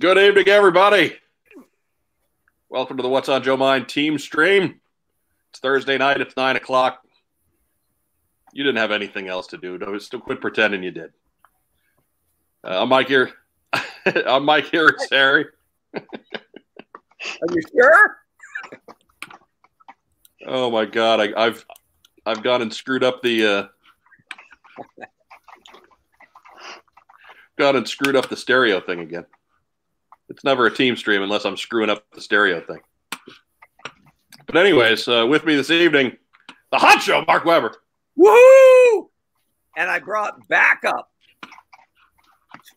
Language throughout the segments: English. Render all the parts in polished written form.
Good evening, everybody. Welcome to the What's on Joe Mind team stream. It's Thursday night. It's 9 o'clock. You didn't have anything else to do. No, still quit pretending you did. I'm Mike here. I'm Mike here. It's Harry. Are you sure? Oh, my God. I've gone and screwed up the... gone and screwed up the stereo thing again. It's never a team stream unless I'm screwing up the stereo thing. But anyways, with me this evening, the hot show, Mark Weber. Woohoo! And I brought backup.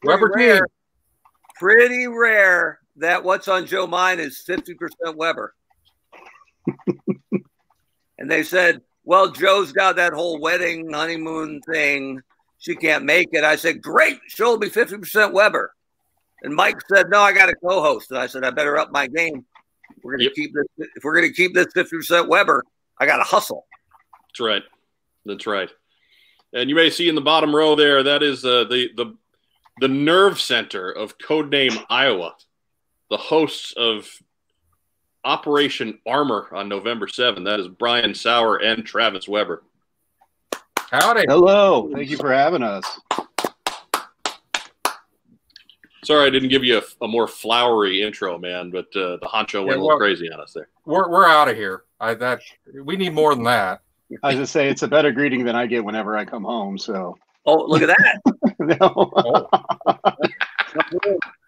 Weber here. Pretty rare that What's on Joe Mind is 50% Weber. And they said, well, Joe's got that whole wedding honeymoon thing. She can't make it. I said, great. She'll be 50% Weber. And Mike said, no, I got a co-host. And I said, I better up my game. We're going to keep this. If we're going to keep this 50% Weber, I got to hustle. That's right. That's right. And you may see in the bottom row there, that is the nerve center of Codename Iowa, the hosts of Operation Armor on November 7. That is Brian Sauer and Travis Weber. Howdy. Hello. Thank you for having us. Sorry I didn't give you a more flowery intro, man, but the honcho went a little crazy on us there. We're out of here. We need more than that. I was going to say, it's a better greeting than I get whenever I come home, so. Oh, look at that. No.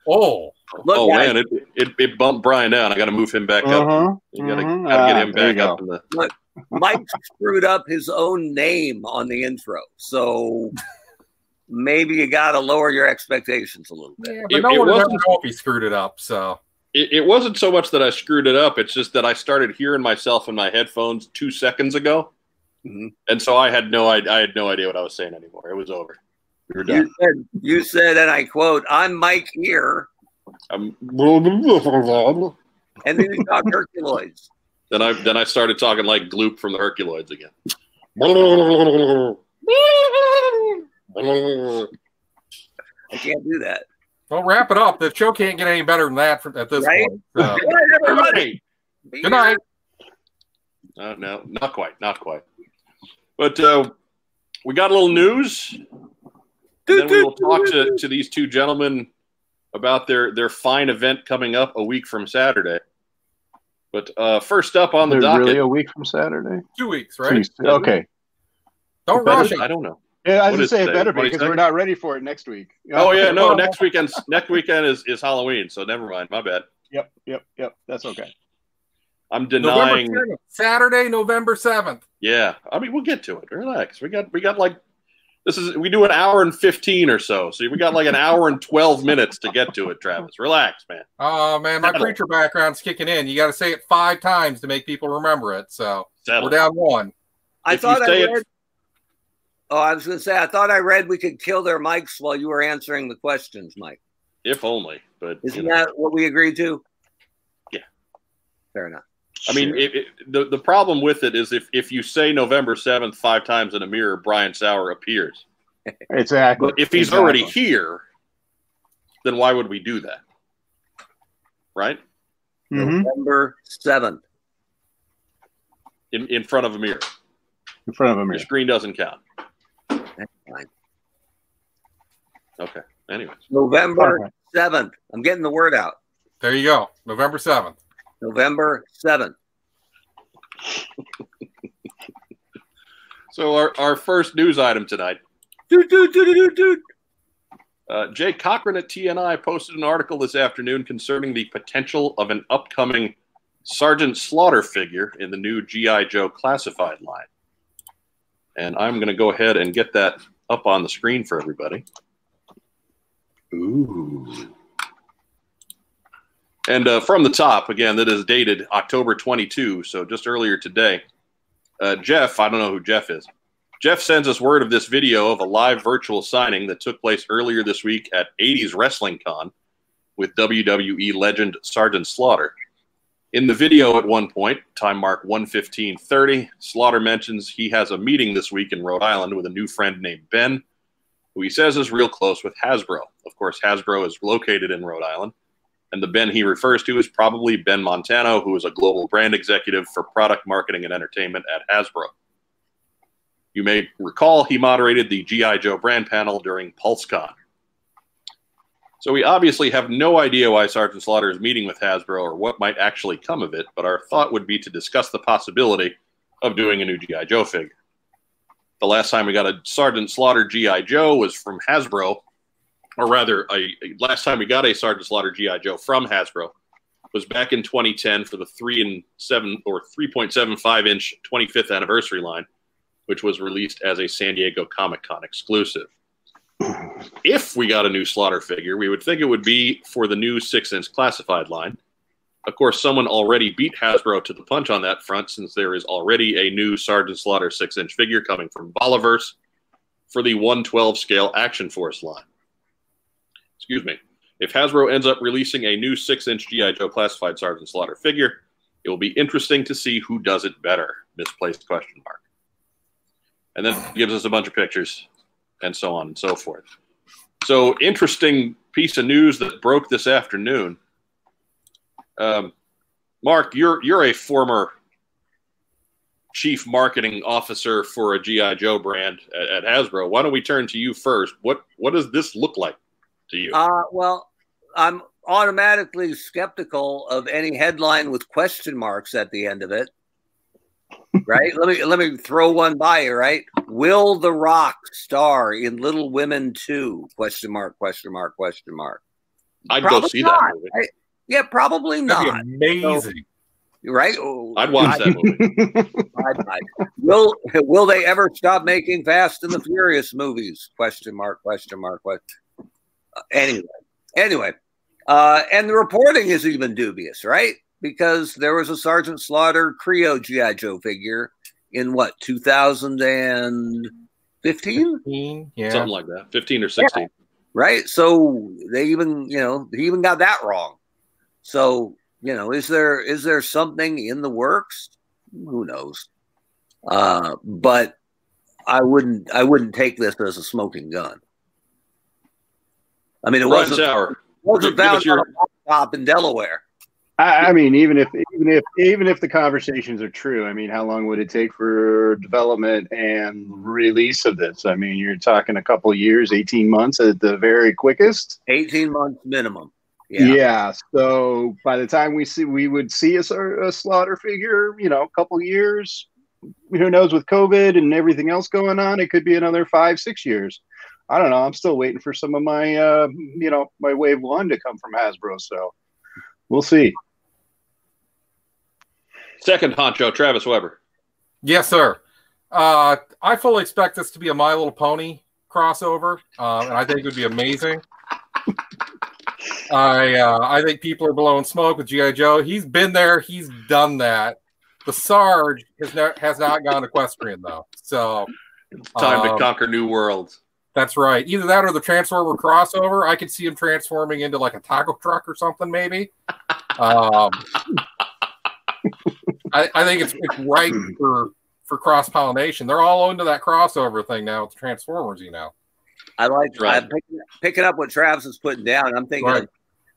Oh. Look, oh, guys. Man, it bumped Brian down. I got to move him back up. You got to get him back up. Look, Mike screwed up his own name on the intro, so... Maybe you got to lower your expectations a little bit. Yeah, but no one ever knows if he screwed it up. So it wasn't so much that I screwed it up. It's just that I started hearing myself in my headphones 2 seconds ago, and so I had no idea what I was saying anymore. It was over. We were done. You said, and I quote, "I'm Mike here." And then you talked Herculoids. Then I started talking like Gloop from the Herculoids again. I can't do that. Well, wrap it up. The show can't get any better than that at this point. So. Good night, everybody. Good night. No, not quite. Not quite. But we got a little news. And then we will talk to these two gentlemen about their fine event coming up a week from Saturday. But first up on the docket. Really a week from Saturday? 2 weeks, right? 2 weeks. Okay. Don't rush it. I don't know. Yeah, I was going to say it better be because we're not ready for it next week. Oh, yeah, no, next weekend is Halloween, so never mind. My bad. Yep. That's okay. I'm denying. Saturday, November 7th. Yeah, I mean, we'll get to it. Relax. We got like, we do an hour and 15 or so. So we got like an hour and 12 minutes to get to it, Travis. Relax, man. Oh, man, my preacher background's kicking in. You got to say it 5 times to make people remember it. So we're down 1. I thought I read we could kill their mics while you were answering the questions, Mike. If only, but isn't that what we agreed to? Yeah, fair enough. I mean, the problem with it is if you say November 7th 5 times in a mirror, Brian Sauer appears. Exactly. But if he's already here, then why would we do that? Right? November 7th in front of a mirror. In front of a mirror. The screen doesn't count. Okay. Anyway, November 7th. I'm getting the word out. There you go. November 7th. November 7th. So our first news item tonight. Jay Cochran at TNI posted an article this afternoon concerning the potential of an upcoming Sergeant Slaughter figure in the new G.I. Joe Classified line. And I'm going to go ahead and get that up on the screen for everybody. Ooh. And from the top, again, that is dated October 22, so just earlier today. Jeff, I don't know who Jeff is. Jeff sends us word of this video of a live virtual signing that took place earlier this week at 80s Wrestling Con with WWE legend Sergeant Slaughter. In the video at one point, time mark 1:15:30, Slaughter mentions he has a meeting this week in Rhode Island with a new friend named Ben, who he says is real close with Hasbro. Of course, Hasbro is located in Rhode Island, And the Ben he refers to is probably Ben Montano, who is a global brand executive for product marketing and entertainment at Hasbro. You may recall he moderated the G.I. Joe brand panel during PulseCon. So we obviously have no idea why Sergeant Slaughter is meeting with Hasbro or what might actually come of it, but our thought would be to discuss the possibility of doing a new G.I. Joe figure. The last time we got a Sergeant Slaughter G.I. Joe was from Hasbro, or rather, last time we got a Sergeant Slaughter G.I. Joe from Hasbro was back in 2010 for the 3.75-inch 25th anniversary line, which was released as a San Diego Comic-Con exclusive. If we got a new Slaughter figure, we would think it would be for the new 6-inch classified line. Of course, someone already beat Hasbro to the punch on that front, since there is already a new Sergeant Slaughter 6-inch figure coming from Valaverse for the 1/12 scale Action Force line. Excuse me. If Hasbro ends up releasing a new 6-inch G.I. Joe classified Sergeant Slaughter figure, it will be interesting to see who does it better. Misplaced question mark. And then it gives us a bunch of pictures, and so on and so forth. So, interesting piece of news that broke this afternoon. Mark, you're a former chief marketing officer for a G.I. Joe brand at Hasbro. Why don't we turn to you first? What does this look like to you? Well, I'm automatically skeptical of any headline with question marks at the end of it. Right? Let me throw one by you, right? Will The Rock star in Little Women 2? Question mark, question mark, question mark. I'd probably go see that movie. Right? Yeah, probably not. That'd be amazing. So, right? I'd watch that movie. Will they ever stop making Fast and the Furious movies? Question mark, question mark, question mark. Anyway. And the reporting is even dubious, right? Because there was a Sergeant Slaughter Creo G.I. Joe figure in, 2015? 15, yeah. Something like that. 15 or 16. Yeah, right? So he even got that wrong. So, is there something in the works? Who knows? But I wouldn't take this as a smoking gun. I mean, it wasn't found on a laptop in Delaware. I mean, even if the conversations are true, I mean, how long would it take for development and release of this? I mean, you're talking a couple of years, 18 months at the very quickest. 18 months minimum. Yeah. So by the time we would see a Slaughter figure, a couple of years. Who knows? With COVID and everything else going on, it could be another 5-6 years. I don't know. I'm still waiting for some of my my wave one to come from Hasbro. So we'll see. Second honcho, Travis Weber. Yes, sir. I fully expect this to be a My Little Pony crossover, and I think it would be amazing. I think people are blowing smoke with G.I. Joe. He's been there. He's done that. The Sarge has not gone equestrian, though. So it's time to conquer new worlds. That's right. Either that or the Transformer crossover. I could see him transforming into like a taco truck or something, maybe. I think it's right for cross-pollination. They're all into that crossover thing now with the Transformers, I like that. Right. I'm picking up what Travis is putting down. I'm thinking of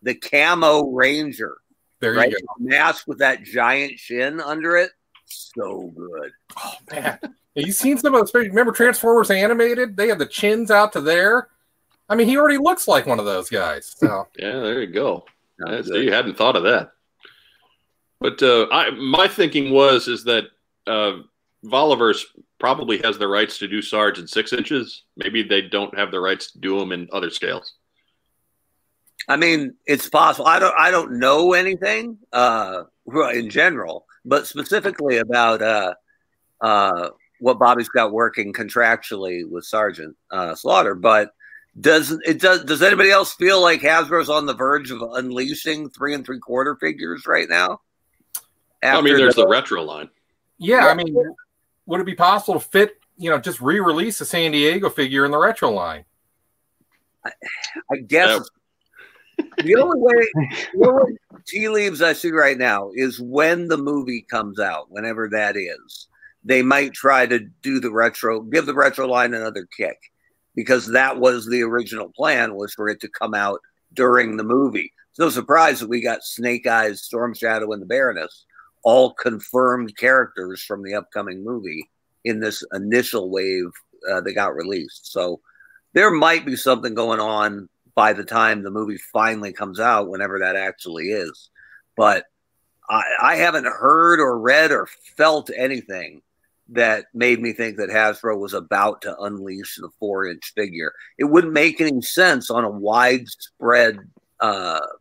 the Camo Ranger. There you go. Mask with that giant shin under it. So good. Oh, man. You've seen some of those pictures. Remember Transformers Animated? They had the chins out to there. I mean, he already looks like one of those guys. So. Yeah, there you go. You hadn't thought of that. But my thinking was that Valaverse probably has the rights to do Sarge in 6 inches. Maybe they don't have the rights to do them in other scales. I mean, it's possible. I don't know anything in general, but specifically about what Bobby's got working contractually with Sergeant Slaughter. But does anybody else feel like Hasbro's on the verge of unleashing 3 3/4 figures right now? I mean, there's the retro line. Yeah, I mean, would it be possible to fit, just re-release a San Diego figure in the retro line? I guess the only tea leaves I see right now is when the movie comes out, whenever that is. They might try to do the retro, give the retro line another kick, because that was the original plan, was for it to come out during the movie. It's no surprise that we got Snake Eyes, Storm Shadow, and the Baroness, all confirmed characters from the upcoming movie in this initial wave that got released. So there might be something going on by the time the movie finally comes out, whenever that actually is. But I haven't heard or read or felt anything that made me think that Hasbro was about to unleash the 4-inch figure. It wouldn't make any sense on a widespread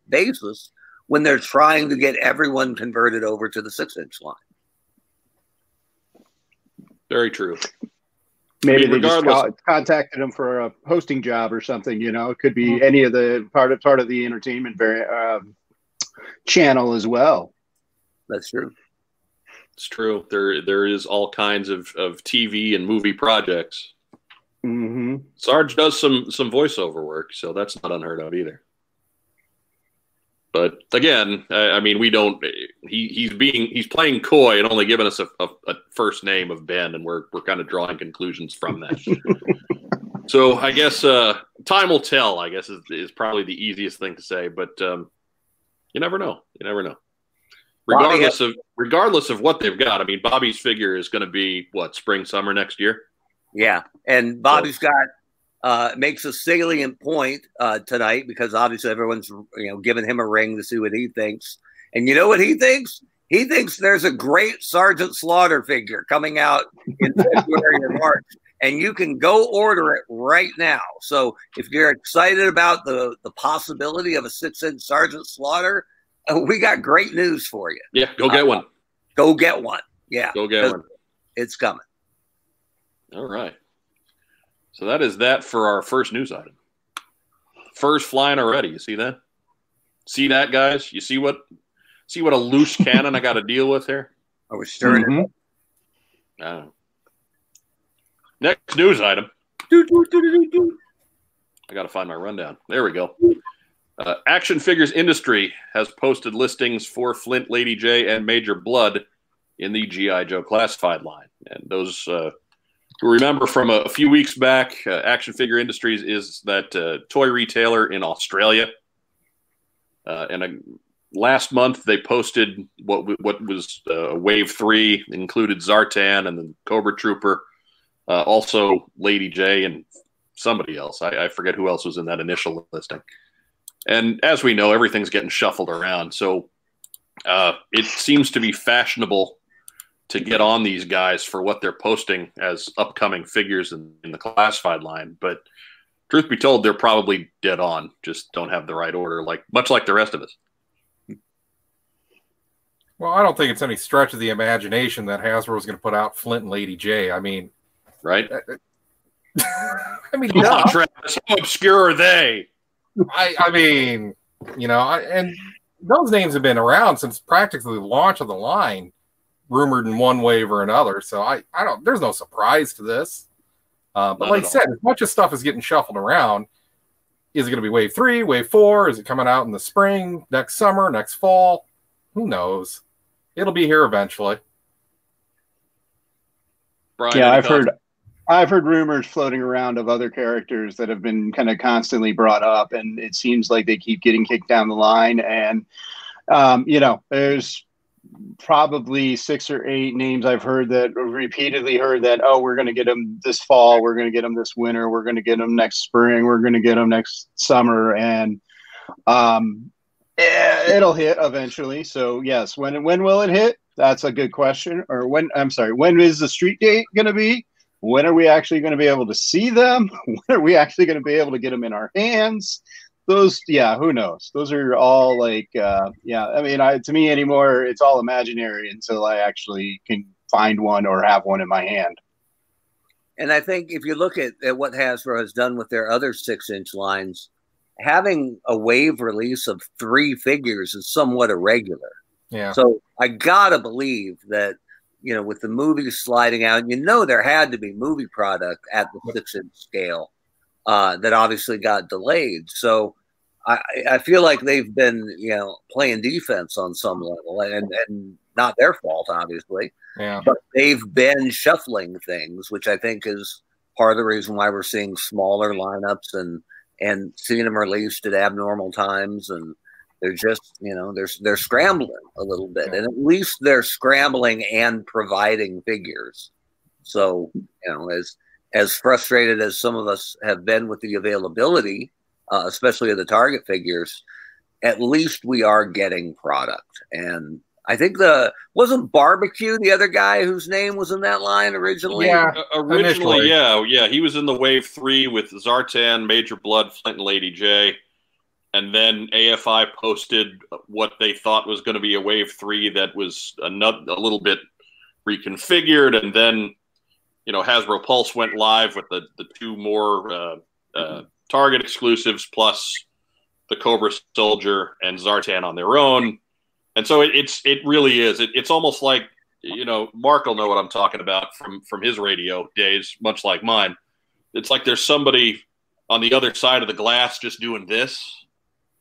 basis when they're trying to get everyone converted over to the 6-inch line. Very true. Maybe they just contacted him for a hosting job or something. You know, it could be any of the part of the entertainment channel as well. That's true. It's true. There is all kinds of TV and movie projects. Mm-hmm. Sarge does some voiceover work, so that's not unheard of either. But again, I mean, we don't. He's playing coy and only giving us a first name of Ben, and we're kind of drawing conclusions from that. So I guess time will tell. I guess is probably the easiest thing to say, but you never know. You never know. Regardless of what they've got, I mean, Bobby's figure is going to be, what, spring, summer next year? Yeah, and Bobby's got makes a salient point tonight because obviously everyone's giving him a ring to see what he thinks. And you know what he thinks? He thinks there's a great Sergeant Slaughter figure coming out in February or March, and you can go order it right now. So if you're excited about the possibility of a 6-inch Sergeant Slaughter, we got great news for you. Yeah, go get one. Go get one. Yeah. Go get one. It's coming. All right. So that is that for our first news item. Fur's flying already. You see that? See that, guys? You see what a loose cannon I got to deal with here? I was stirring it. Next news item. I got to find my rundown. There we go. Action Figures Industry has posted listings for Flint, Lady J, and Major Blood in the G.I. Joe Classified line. And those who remember from a few weeks back, Action Figure Industries is that toy retailer in Australia. And last month they posted what was Wave 3, included Zartan and the Cobra Trooper, also Lady J and somebody else. I forget who else was in that initial listing. And as we know, everything's getting shuffled around. So it seems to be fashionable to get on these guys for what they're posting as upcoming figures in the classified line. But truth be told, they're probably dead on. Just don't have the right order, much like the rest of us. Well, I don't think it's any stretch of the imagination that Hasbro's going to put out Flint and Lady J. I mean... Right? I mean, no. Travis, how obscure are they? I mean, and those names have been around since practically the launch of the line, rumored in one wave or another. So I don't. There's no surprise to this. But like I said, as much as stuff is getting shuffled around, is it going to be Wave 3, Wave 4? Is it coming out in the spring, next summer, next fall? Who knows? It'll be here eventually. Brian, yeah, I've heard rumors floating around of other characters that have been kind of constantly brought up, and it seems like they keep getting kicked down the line. And, there's probably 6 or 8 names I've heard that repeatedly heard that, oh, we're going to get them this fall. We're going to get them this winter. We're going to get them next spring. We're going to get them next summer. And it'll hit eventually. So, yes, when will it hit? That's a good question. Or when is the street date going to be? When are we actually going to be able to see them? When are we actually going to be able to get them in our hands? Those, yeah, who knows? Those are all to me anymore, it's all imaginary until I actually can find one or have one in my hand. And I think if you look at what Hasbro has done with their other 6-inch lines, having a wave release of 3 figures is somewhat irregular. Yeah. So I got to believe that, with the movies sliding out, there had to be movie product at the 6-inch scale that obviously got delayed. So I feel like they've been, playing defense on some level, and not their fault, obviously. Yeah. But they've been shuffling things, which I think is part of the reason why we're seeing smaller lineups and and seeing them released at abnormal times, and they're just, you know, they're scrambling a little bit, and at least they're scrambling and providing figures. So, you know, as frustrated as some of us have been with the availability, especially of the Target figures, at least we are getting product. And I think wasn't Barbecue the other guy whose name was in that line originally? Yeah, originally, yeah. He was in the Wave 3 with Zartan, Major Blood, Flint, and Lady J. And then AFI posted what they thought was going to be a Wave 3 that was a little bit reconfigured. And then, you know, Hasbro Pulse went live with the two more Target exclusives plus the Cobra Soldier and Zartan on their own. And so it really is. It's almost like, you know, Mark will know what I'm talking about from his radio days, much like mine. It's like there's somebody on the other side of the glass just doing this.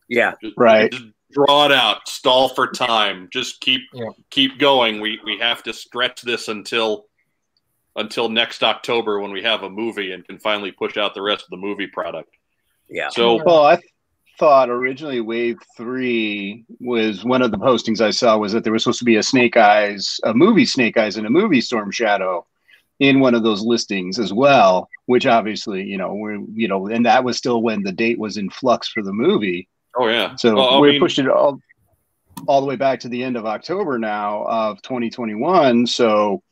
Yeah, right. Just draw it out, stall for time, just keep going. We have to stretch this until next October when we have a movie and can finally push out the rest of the movie product. Yeah. So thought originally Wave 3 was one of the postings I saw was that there was supposed to be a movie Snake Eyes and a movie Storm Shadow in one of those listings as well, which obviously, you know, and that was still when the date was in flux for the movie. Oh yeah. So we pushed it all the way back to the end of October now of 2021. So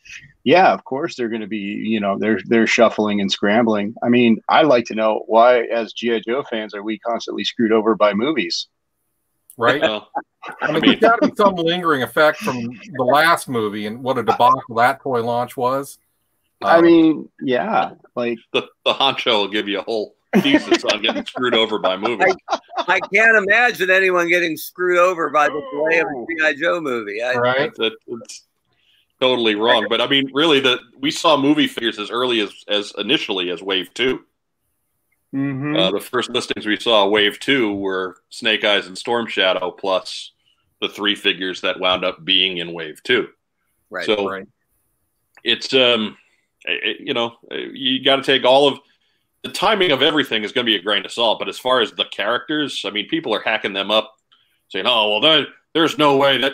yeah, of course they're going to be, you know, they're shuffling and scrambling. I mean, I like to know why, as G.I. Joe fans, are we constantly screwed over by movies? Right. I mean, there's got to be some lingering effect from the last movie and what a debacle that toy launch was. I mean, yeah, like the honcho will give you a whole thesis on getting screwed over by movies. I can't imagine anyone getting screwed over by the play of a G.I. Joe movie. Right. It's totally wrong. But I mean, really, we saw movie figures as early as initially as Wave 2. Mm-hmm. The first listings we saw Wave 2 were Snake Eyes and Storm Shadow plus the three figures that wound up being in Wave 2. Right. So it's, you know, you got to take all of the timing of everything is going to be a grain of salt. But as far as the characters, I mean, people are hacking them up saying, oh, well, there's no way that.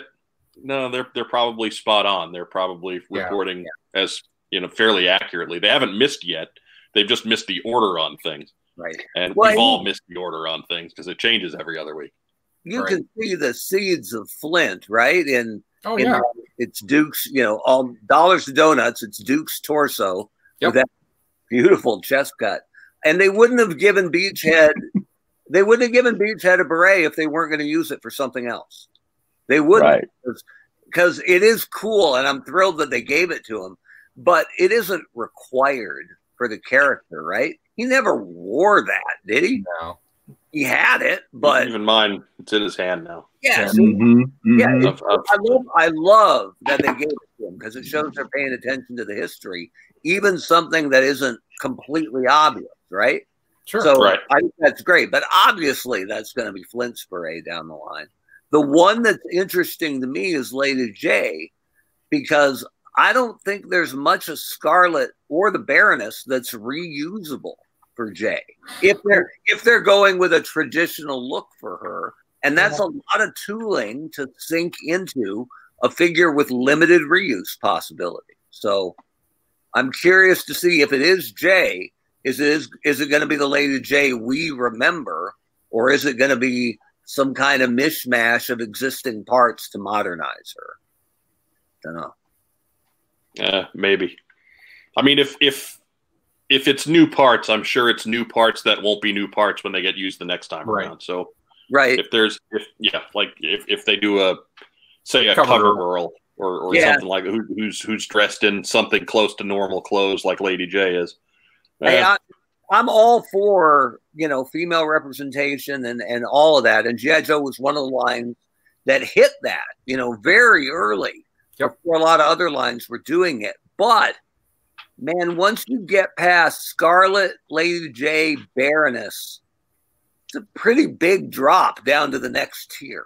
No, they're probably spot on. They're probably reporting as, you know, fairly accurately. They haven't missed yet. They've just missed the order on things. Right. And we've all missed the order on things because it changes every other week. You can see the seeds of Flint, right? And it's Duke's, you know, all dollars to donuts. It's Duke's torso with that beautiful chest cut. And they wouldn't have given Beachhead a beret if they weren't going to use it for something else. They wouldn't, because it is cool, and I'm thrilled that they gave it to him, but it isn't required for the character, right? He never wore that, did he? No. He had it, but... Even mine, it's in his hand now. Yeah, so, I love that they gave it to him, because it shows they're paying attention to the history, even something that isn't completely obvious, right? Sure, so I think that's great, but obviously that's going to be Flint's beret down the line. The one that's interesting to me is Lady J, because I don't think there's much of Scarlet or the Baroness that's reusable for J. If they're going with a traditional look for her, and that's a lot of tooling to sink into a figure with limited reuse possibility. So I'm curious to see if it is J, is it going to be the Lady J we remember, or is it going to be some kind of mishmash of existing parts to modernize her? Don't know. Maybe. I mean, if it's new parts, I'm sure it's new parts that won't be new parts when they get used the next time around. So, if they do a cover girl or something like who's dressed in something close to normal clothes like Lady J is. Hey, I'm all for, you know, female representation and all of that. And G.I. Joe was one of the lines that hit that, you know, very early. Before a lot of other lines were doing it. But, man, once you get past Scarlet, Lady J, Baroness, it's a pretty big drop down to the next tier.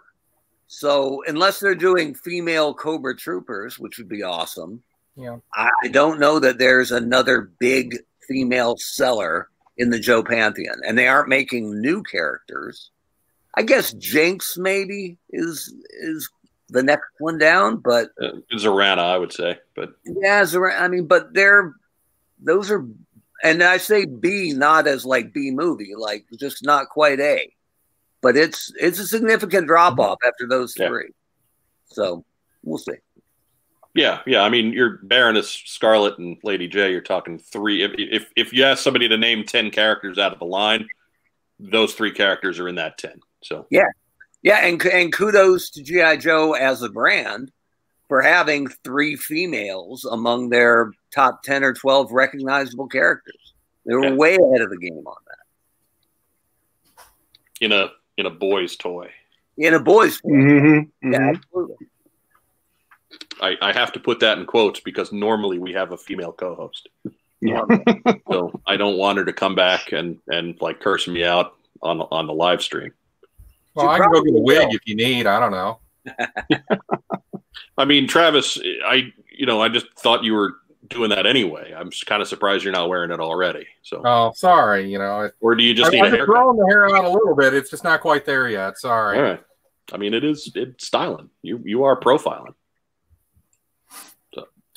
So unless they're doing female Cobra Troopers, which would be awesome, I don't know that there's another big female seller in the Joe pantheon, and they aren't making new characters. I guess Jinx maybe is the next one down, but Zorana, I would say, but yeah, Zorana. I mean, but those are, and I say B not as like B movie, like just not quite A, but it's a significant drop off after those three. So we'll see. Yeah. I mean, you're Baroness, Scarlet, and Lady J. You're talking three. If you ask somebody to name 10 characters out of the line, those three characters are in that 10. So yeah, and kudos to G.I. Joe as a brand for having three females among their top 10 or 12 recognizable characters. They were way ahead of the game on that. In a boy's toy. In a boy's toy. Mm-hmm. Yeah, absolutely. I have to put that in quotes because normally we have a female co-host. Yeah. So I don't want her to come back and like curse me out on the live stream. Well, I can go get a wig if you need. I don't know. I mean, Travis, I just thought you were doing that anyway. I'm kind of surprised you're not wearing it already. So. Oh, sorry. Or do you just need a haircut? I'm growing the hair out a little bit. It's just not quite there yet. Sorry. All right. I mean, it's styling. You are profiling.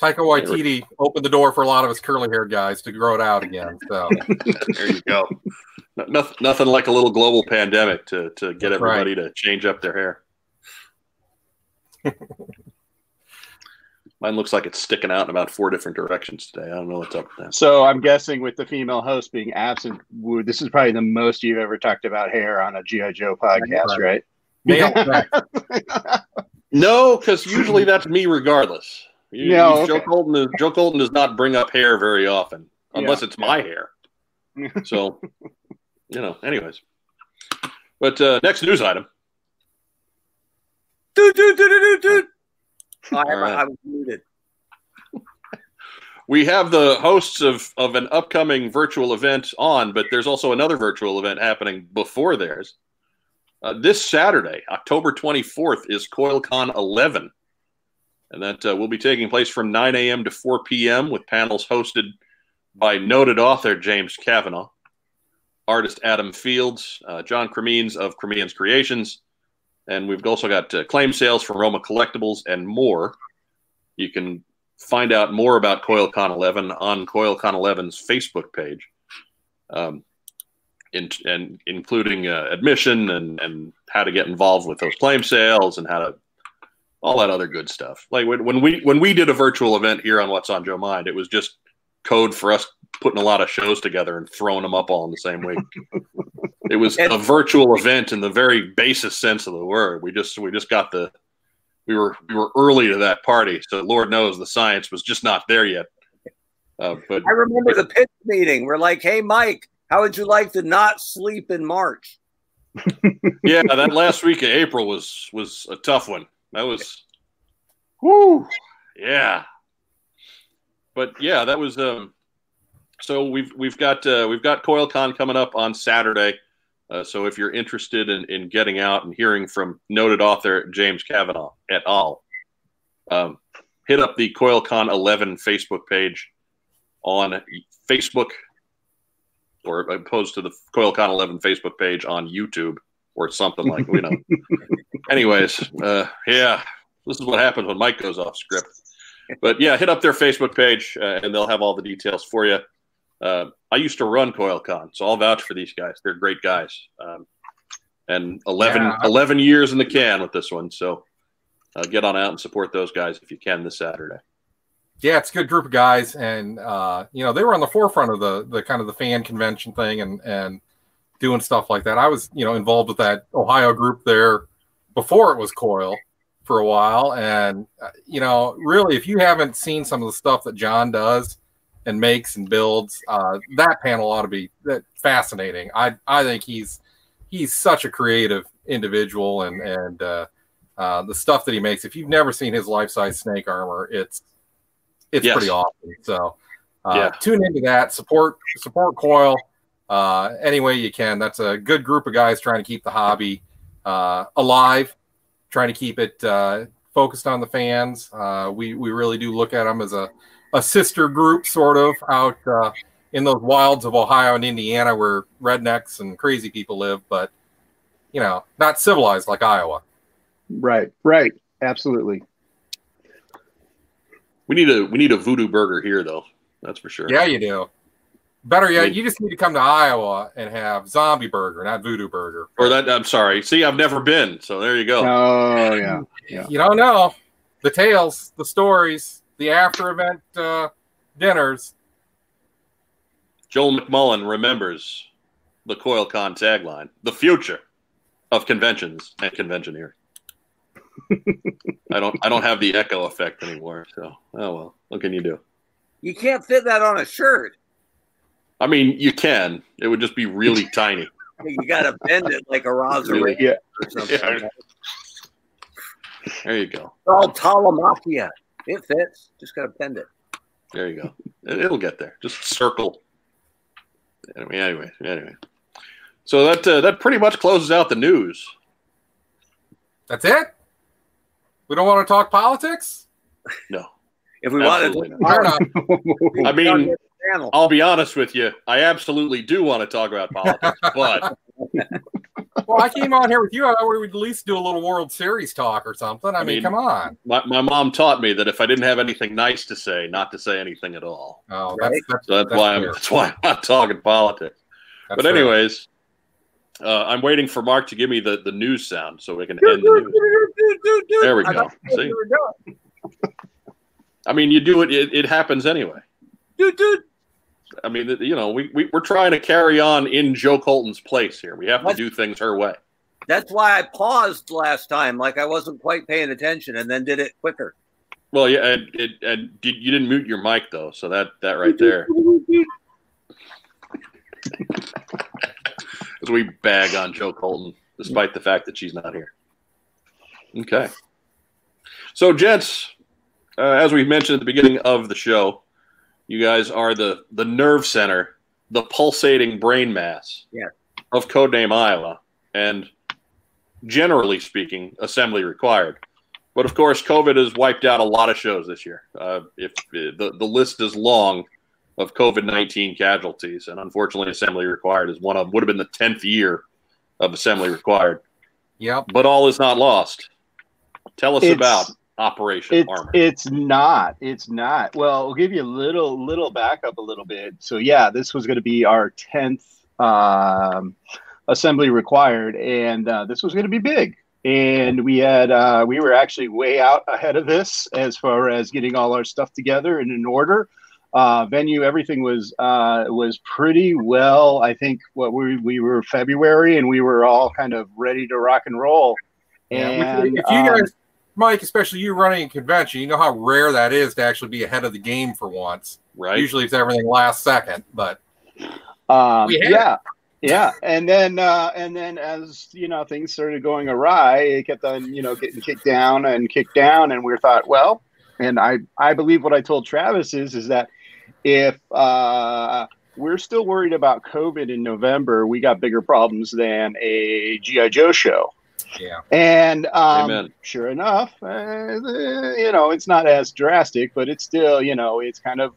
Taika Waititi opened the door for a lot of us curly-haired guys to grow it out again. So there you go. Nothing like a little global pandemic to get everybody to change up their hair. Mine looks like it's sticking out in about 4 different directions today. I don't know what's up with that. So I'm guessing with the female host being absent, this is probably the most you've ever talked about hair on a G.I. Joe podcast, right? No, because usually that's me regardless. Joe Colton does not bring up hair very often, unless it's my hair. So, anyways. But next news item. I was muted. We have the hosts of an upcoming virtual event on, but there's also another virtual event happening before theirs. This Saturday, October 24th, is CoilCon 11. And that will be taking place from 9 a.m. to 4 p.m. with panels hosted by noted author James Cavanaugh, artist Adam Fields, John Cremines of Cremines Creations, and we've also got claim sales from Roma Collectibles and more. You can find out more about CoilCon 11 on CoilCon 11's Facebook page, and including admission and how to get involved with those claim sales and how to all that other good stuff. Like when we did a virtual event here on What's on Joe Mind, it was just code for us putting a lot of shows together and throwing them up all in the same week. It was a virtual event in the very basest sense of the word. We just got we were early to that party, so Lord knows the science was just not there yet. But I remember the pitch meeting. We're like, "Hey, Mike, how would you like to not sleep in March?" Yeah, that last week of April was a tough one. That was, whoo, yeah. But yeah, that was. So we've got CoilCon coming up on Saturday. So if you're interested in getting out and hearing from noted author James Cavanaugh et al., hit up the CoilCon 11 Facebook page on Facebook, or opposed to the CoilCon 11 Facebook page on YouTube or something like . Anyways, this is what happens when Mike goes off script. But yeah, hit up their Facebook page, and they'll have all the details for you. I used to run CoilCon, so I'll vouch for these guys. They're great guys. And 11 years in the can with this one. So get on out and support those guys if you can this Saturday. Yeah, it's a good group of guys. And, they were on the forefront of the kind of the fan convention thing and doing stuff like that. I was, involved with that Ohio group there before it was Coil for a while. And, really, if you haven't seen some of the stuff that John does and makes and builds, that panel ought to be fascinating. I think he's such a creative individual, and the stuff that he makes, if you've never seen his life-size snake armor, it's pretty awesome. So tune into that, support Coil any way you can. That's a good group of guys trying to keep the hobby alive, trying to keep it focused on the fans. We really do look at them as a sister group, sort of, out in those wilds of Ohio and Indiana where rednecks and crazy people live, but, you know, not civilized like Iowa. Right, right. Absolutely. We need a voodoo burger here, though. That's for sure. Yeah, you do. Better yet, you just need to come to Iowa and have Zombie Burger, not Voodoo Burger. Or that, I'm sorry. See, I've never been, so there you go. Oh, yeah. You don't know. The tales, the stories, the after-event dinners. Joel McMullen remembers the CoilCon tagline, the future of conventions and conventioneering. I don't have the echo effect anymore, so oh well. What can you do? You can't fit that on a shirt. I mean, you can. It would just be really tiny. You gotta bend it like a rosary. Yeah. Or something. Yeah. There you go. It's all Talamachia. It fits. Just gotta bend it. There you go. It'll get there. Just circle. Anyway. So that pretty much closes out the news. That's it? We don't want to talk politics? No. If we wanted to. I mean, I'll be honest with you. I absolutely do want to talk about politics, but. Well, I came on here with you. I thought we would at least do a little World Series talk or something. I mean, come on. My mom taught me that if I didn't have anything nice to say, not to say anything at all. Oh, right? That's why I'm not talking politics. That's but anyways, I'm waiting for Mark to give me the news sound so we can end the news. There we go. See? I mean, you do it happens anyway. I mean, you know, we're trying to carry on in Joe Colton's place here. We have to do things her way. That's why I paused last time, like I wasn't quite paying attention, and then did it quicker. Well, yeah, and you didn't mute your mic, though, so that right there. As we bag on Joe Colton, despite the fact that she's not here. Okay. So, gents, as we mentioned at the beginning of the show, you guys are the nerve center, the pulsating brain mass of Codename Iowa, and generally speaking, assembly required. But, of course, COVID has wiped out a lot of shows this year. If the list is long of COVID-19 casualties, and unfortunately assembly required is one of them. Would have been the 10th year of assembly required. Yep. But all is not lost. Tell us about Operation Armor. It's not. Well, we'll give you a little backup a little bit. So yeah, this was going to be our 10th assembly required, and this was going to be big. And we had we were actually way out ahead of this as far as getting all our stuff together and in order. Venue, everything was pretty well. I think what we were February, and we were all kind of ready to rock and roll. And if you guys, Mike, especially you running a convention, you know how rare that is to actually be ahead of the game for once. Right. Usually it's everything last second, but yeah. And then as you know, things started going awry. It kept on getting kicked down, and we thought, well, and I believe what I told Travis is that if we're still worried about COVID in November, we got bigger problems than a G.I. Joe show. Yeah. And sure enough, it's not as drastic, but it's still, it's kind of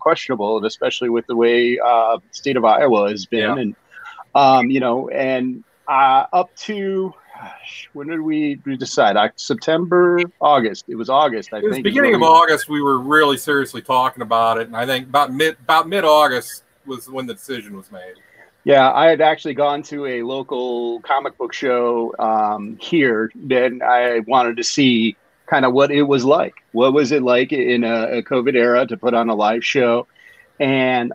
questionable, especially with the way the state of Iowa has been. Yeah. And, up to when did we decide? September, August. It was August, I think. It was the beginning of August we were really seriously talking about it, and I think about mid-August was when the decision was made. Yeah, I had actually gone to a local comic book show here, and I wanted to see kind of what it was like. What was it like in a COVID era to put on a live show? And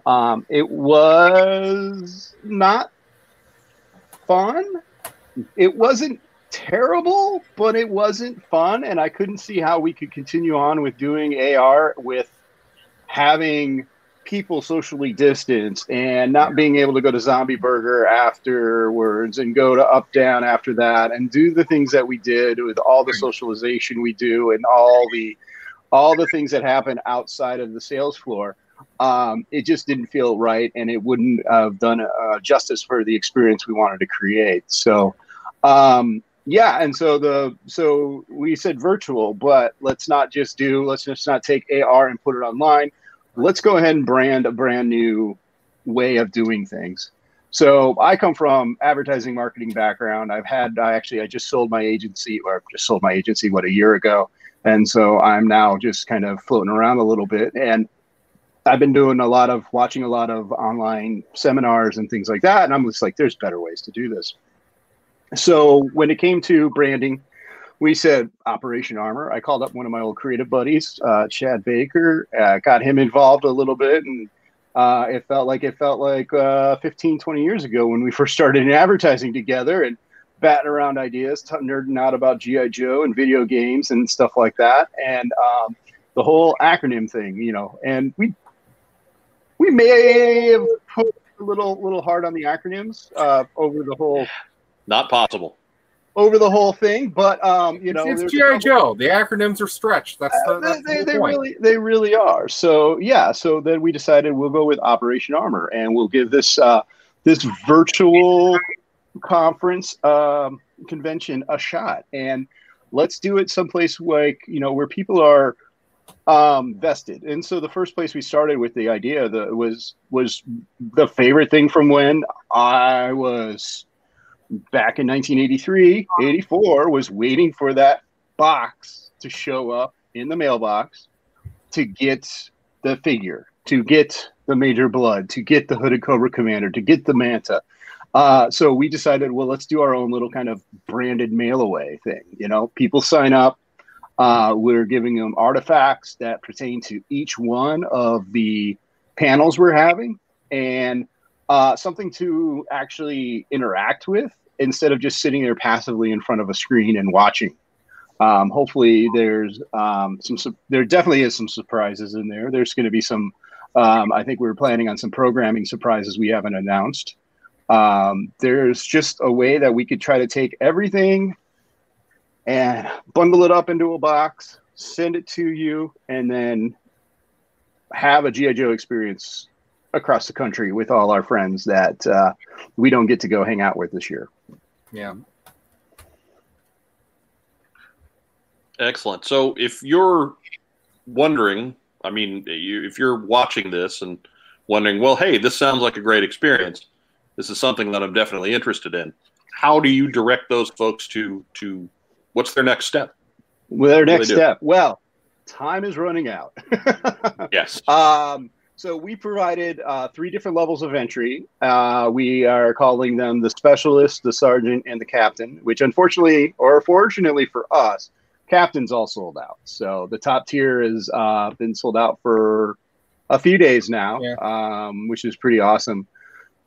it was not fun. It wasn't terrible, but it wasn't fun, and I couldn't see how we could continue on with doing AR with having people socially distanced and not being able to go to Zombie Burger afterwards and go to Up Down after that and do the things that we did with all the socialization we do and all the things that happen outside of the sales floor. It just didn't feel right, and it wouldn't have done justice for the experience we wanted to create. So, so we said virtual, but let's not take AR and put it online. let's go ahead and brand a brand new way of doing things. So I come from advertising marketing background. I just sold my agency, what, a year ago. And so I'm now just kind of floating around a little bit. And I've been watching a lot of online seminars and things like that. And I'm just like, there's better ways to do this. So when it came to branding, we said Operation Armor. I called up one of my old creative buddies, Chad Baker, got him involved a little bit. And it felt like 15, 20 years ago when we first started in advertising together and batting around ideas, nerding out about G.I. Joe and video games and stuff like that. And the whole acronym thing, you know, and we may have put a little hard on the acronyms over the whole. Not possible. Over the whole thing, but you know, it's G.I. Joe. The acronyms are stretched. They really are. So yeah, so then we decided we'll go with Operation Armor, and we'll give this this virtual conference convention a shot, and let's do it someplace like, you know, where people are vested. And so the first place we started with the idea was the favorite thing from when I was. Back in 1983, 84, was waiting for that box to show up in the mailbox to get the figure, to get the Major Blood, to get the Hooded Cobra Commander, to get the Manta. So we decided, well, let's do our own little kind of branded mail-away thing. You know, people sign up. We're giving them artifacts that pertain to each one of the panels we're having, and something to actually interact with, instead of just sitting there passively in front of a screen and watching. Hopefully there's there definitely is some surprises in there. There's going to be some, I think we were planning on some programming surprises we haven't announced. There's just a way that we could try to take everything and bundle it up into a box, send it to you, and then have a G.I. Joe experience across the country with all our friends that we don't get to go hang out with this year. Yeah. Excellent. So if you're wondering, I mean, if you're watching this and wondering, well, hey, this sounds like a great experience, this is something that I'm definitely interested in, how do you direct those folks to what's their next step? Well, their next step. Well, time is running out. Yes. So we provided 3 different levels of entry. We are calling them the specialist, the sergeant, and the captain, which unfortunately, or fortunately for us, captain's all sold out. So the top tier has been sold out for a few days now, yeah. Which is pretty awesome.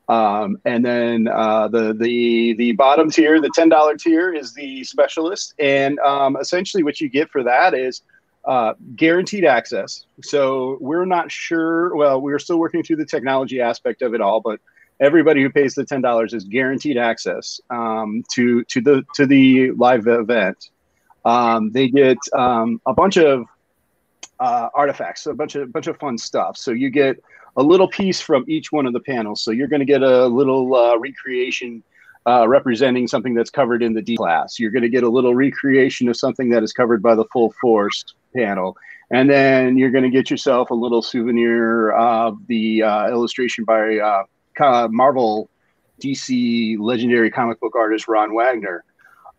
And then the bottom tier, the $10 tier, is the specialist. And essentially what you get for that is guaranteed access. So we're not sure. Well, we're still working through the technology aspect of it all, but everybody who pays the $10 is guaranteed access to the live event. They get a bunch of artifacts, so a bunch of fun stuff. So you get a little piece from each one of the panels. So you're going to get a little recreation representing something that's covered in the D-Class. You're going to get a little recreation of something that is covered by the Full Force panel. And then you're going to get yourself a little souvenir of the illustration by Marvel DC legendary comic book artist Ron Wagner.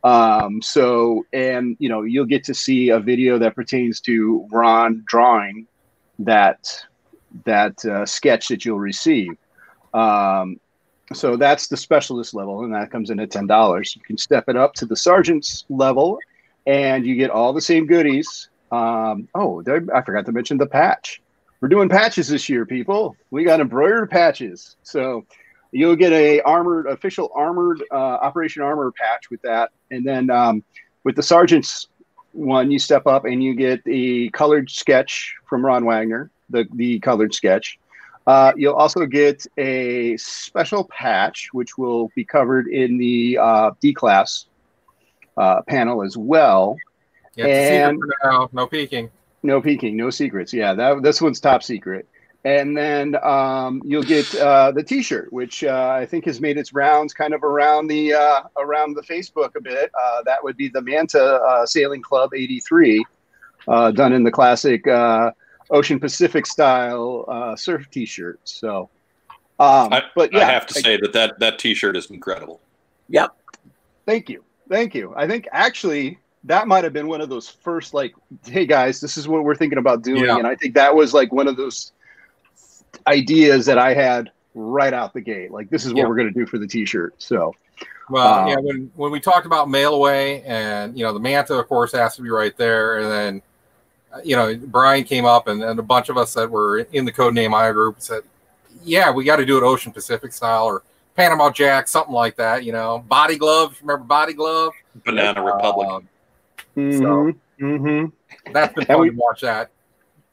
And you know, you'll get to see a video that pertains to Ron drawing that sketch that you'll receive. So that's the specialist level, and that comes in at $10. You can step it up to the sergeant's level, and you get all the same goodies. I forgot to mention the patch. We're doing patches this year, people. We got embroidered patches. So you'll get an official armored Operation Armor patch with that. And then with the sergeant's one, you step up, and you get the colored sketch from Ron Wagner, the colored sketch. You'll also get a special patch, which will be covered in the D-Class panel as well. Yeah, and secret for now. No peeking. No peeking, no secrets. Yeah, this one's top secret. And then you'll get the T-shirt, which I think has made its rounds kind of around the Facebook a bit. That would be the Manta Sailing Club 83, done in the classic Ocean Pacific style surf T-shirt. So, but yeah, I have to say that T-shirt is incredible. Yep. Thank you. Thank you. I think actually that might have been one of those first, like, hey guys, this is what we're thinking about doing. Yeah. And I think that was like one of those ideas that I had right out the gate. Like, this is what we're going to do for the T-shirt. So, well, yeah, when we talked about mail away, and, you know, the Manta, of course, has to be right there. And then, you know, Brian came up, and a bunch of us that were in the Codename Iowa group said, yeah, we got to do it Ocean Pacific style or Panama Jack, something like that, you know. Body Glove, remember Body Glove? Banana Republic. That's been fun to watch that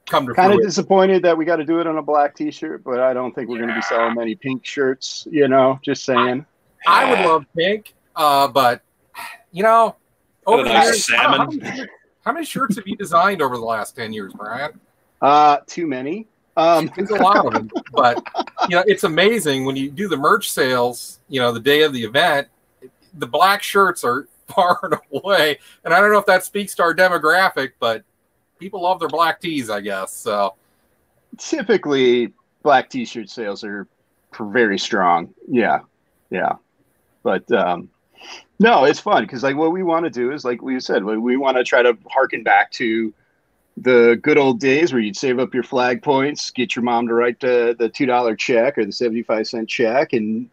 come to Kind of disappointed that we got to do it on a black T-shirt, but I don't think we're going to be selling many pink shirts, you know, just saying. I would love pink, but, you know, over nice here, salmon. How many shirts have you designed over the last 10 years, Brian? Too many. There's a lot of them. But, you know, it's amazing when you do the merch sales, you know, the day of the event, the black shirts are far and away. And I don't know if that speaks to our demographic, but people love their black tees, I guess. So typically black T-shirt sales are very strong. Yeah. Yeah. But, no, it's fun because, like, what we want to do is, like we said, we want to try to harken back to the good old days where you'd save up your flag points, get your mom to write the $2 check or the 75-cent check, and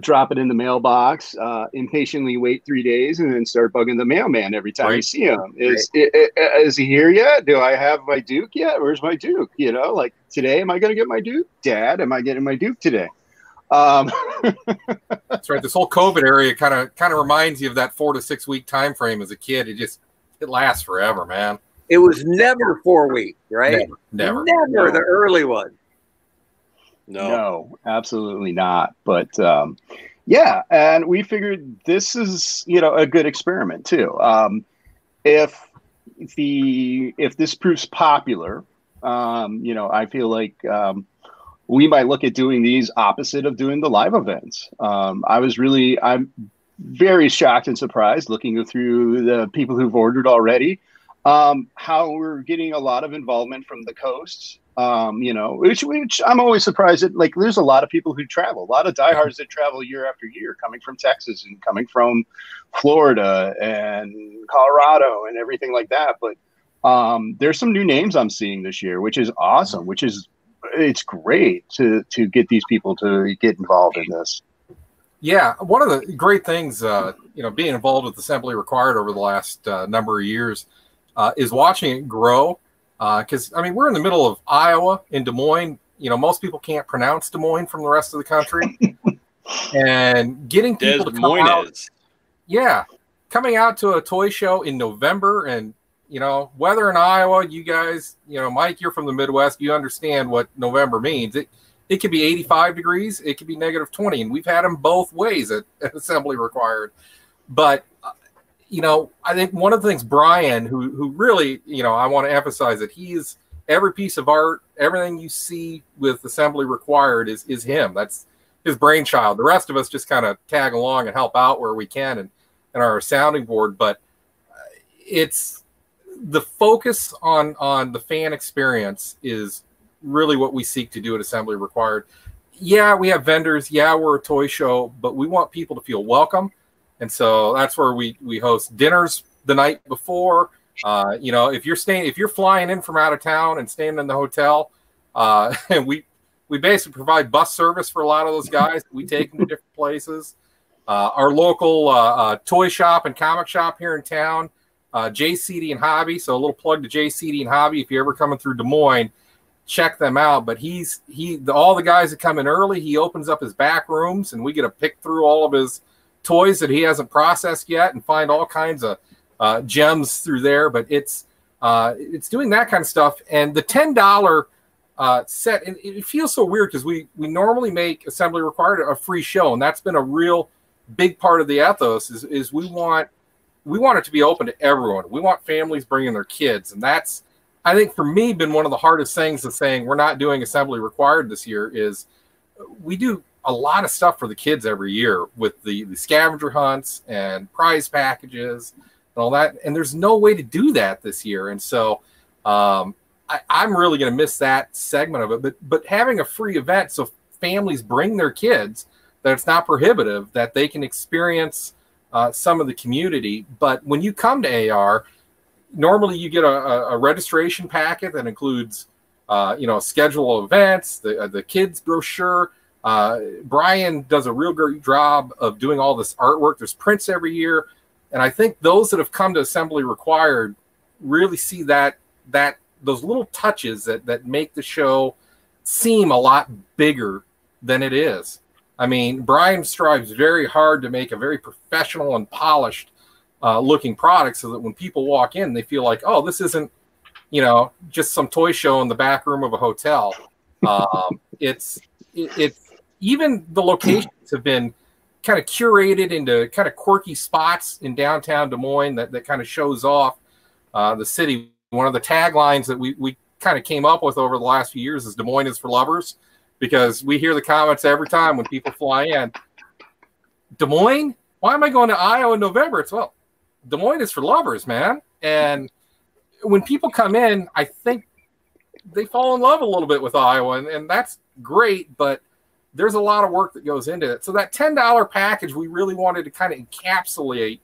drop it in the mailbox, impatiently wait 3 days, and then start bugging the mailman every time you see him. Is he here yet? Do I have my Duke yet? Where's my Duke? You know, like, today, am I going to get my Duke? Dad, am I getting my Duke today? That's right. This whole COVID area kind of reminds you of that 4 to 6 week time frame as a kid. It lasts forever, man. It was never 4 weeks, right? Never. The early one. No, absolutely not. But yeah, and we figured this is, you know, a good experiment too. If this proves popular, you know, I feel like we might look at doing these opposite of doing the live events. I'm very shocked and surprised looking through the people who've ordered already, how we're getting a lot of involvement from the coast, you know, which I'm always surprised at. Like, there's a lot of people who travel, a lot of diehards that travel year after year, coming from Texas and coming from Florida and Colorado and everything like that. But there's some new names I'm seeing this year, which is awesome, it's great to get these people to get involved in this. Yeah, one of the great things, you know, being involved with Assembly Required over the last number of years is watching it grow. Because, I mean, we're in the middle of Iowa in Des Moines. You know, most people can't pronounce Des Moines from the rest of the country. And getting people to come out. Yeah, coming out to a toy show in November and, you know, weather in Iowa, you guys, you know, Mike, you're from the Midwest. You understand what November means. It could be 85 degrees. It could be -20. And we've had them both ways at Assembly Required. But, you know, I think one of the things Brian, who really, you know, I want to emphasize that he is every piece of art, everything you see with Assembly Required is him. That's his brainchild. The rest of us just kind of tag along and help out where we can and are a sounding board. But it's... the focus on the fan experience is really what we seek to do at Assembly Required. Yeah, we have vendors. Yeah, we're a toy show, but we want people to feel welcome. And so that's where we host dinners the night before. You know, if you're flying in from out of town and staying in the hotel, and we basically provide bus service for a lot of those guys. We take them to different places. Our local toy shop and comic shop here in town, JCD and Hobby. So a little plug to JCD and Hobby. If you're ever coming through Des Moines, check them out. But all the guys that come in early, he opens up his back rooms and we get to pick through all of his toys that he hasn't processed yet and find all kinds of gems through there. But it's doing that kind of stuff. And the $10 set, and it feels so weird because we normally make Assembly Required a free show, and that's been a real big part of the ethos is we want it to be open to everyone. We want families bringing their kids. And that's, I think, for me, been one of the hardest things of saying we're not doing Assembly Required this year is we do a lot of stuff for the kids every year with the scavenger hunts and prize packages and all that. And there's no way to do that this year. And so I'm really going to miss that segment of it. But having a free event so families bring their kids, that it's not prohibitive, that they can experience some of the community. But when you come to AR, normally you get a registration packet that includes, a schedule of events, the kids brochure. Brian does a real great job of doing all this artwork. There's prints every year. And I think those that have come to Assembly Required really see that those little touches that make the show seem a lot bigger than it is. I mean, Brian strives very hard to make a very professional and polished looking product so that when people walk in, they feel like, oh, this isn't, just some toy show in the back room of a hotel. It's even the locations have been kind of curated into kind of quirky spots in downtown Des Moines that kind of shows off the city. One of the taglines that we kind of came up with over the last few years is Des Moines is for lovers, because we hear the comments every time when people fly in. Des Moines? Why am I going to Iowa in November? It's, well, Des Moines is for lovers, man. And when people come in, I think they fall in love a little bit with Iowa, and that's great, but there's a lot of work that goes into it. So that $10 package, we really wanted to kind of encapsulate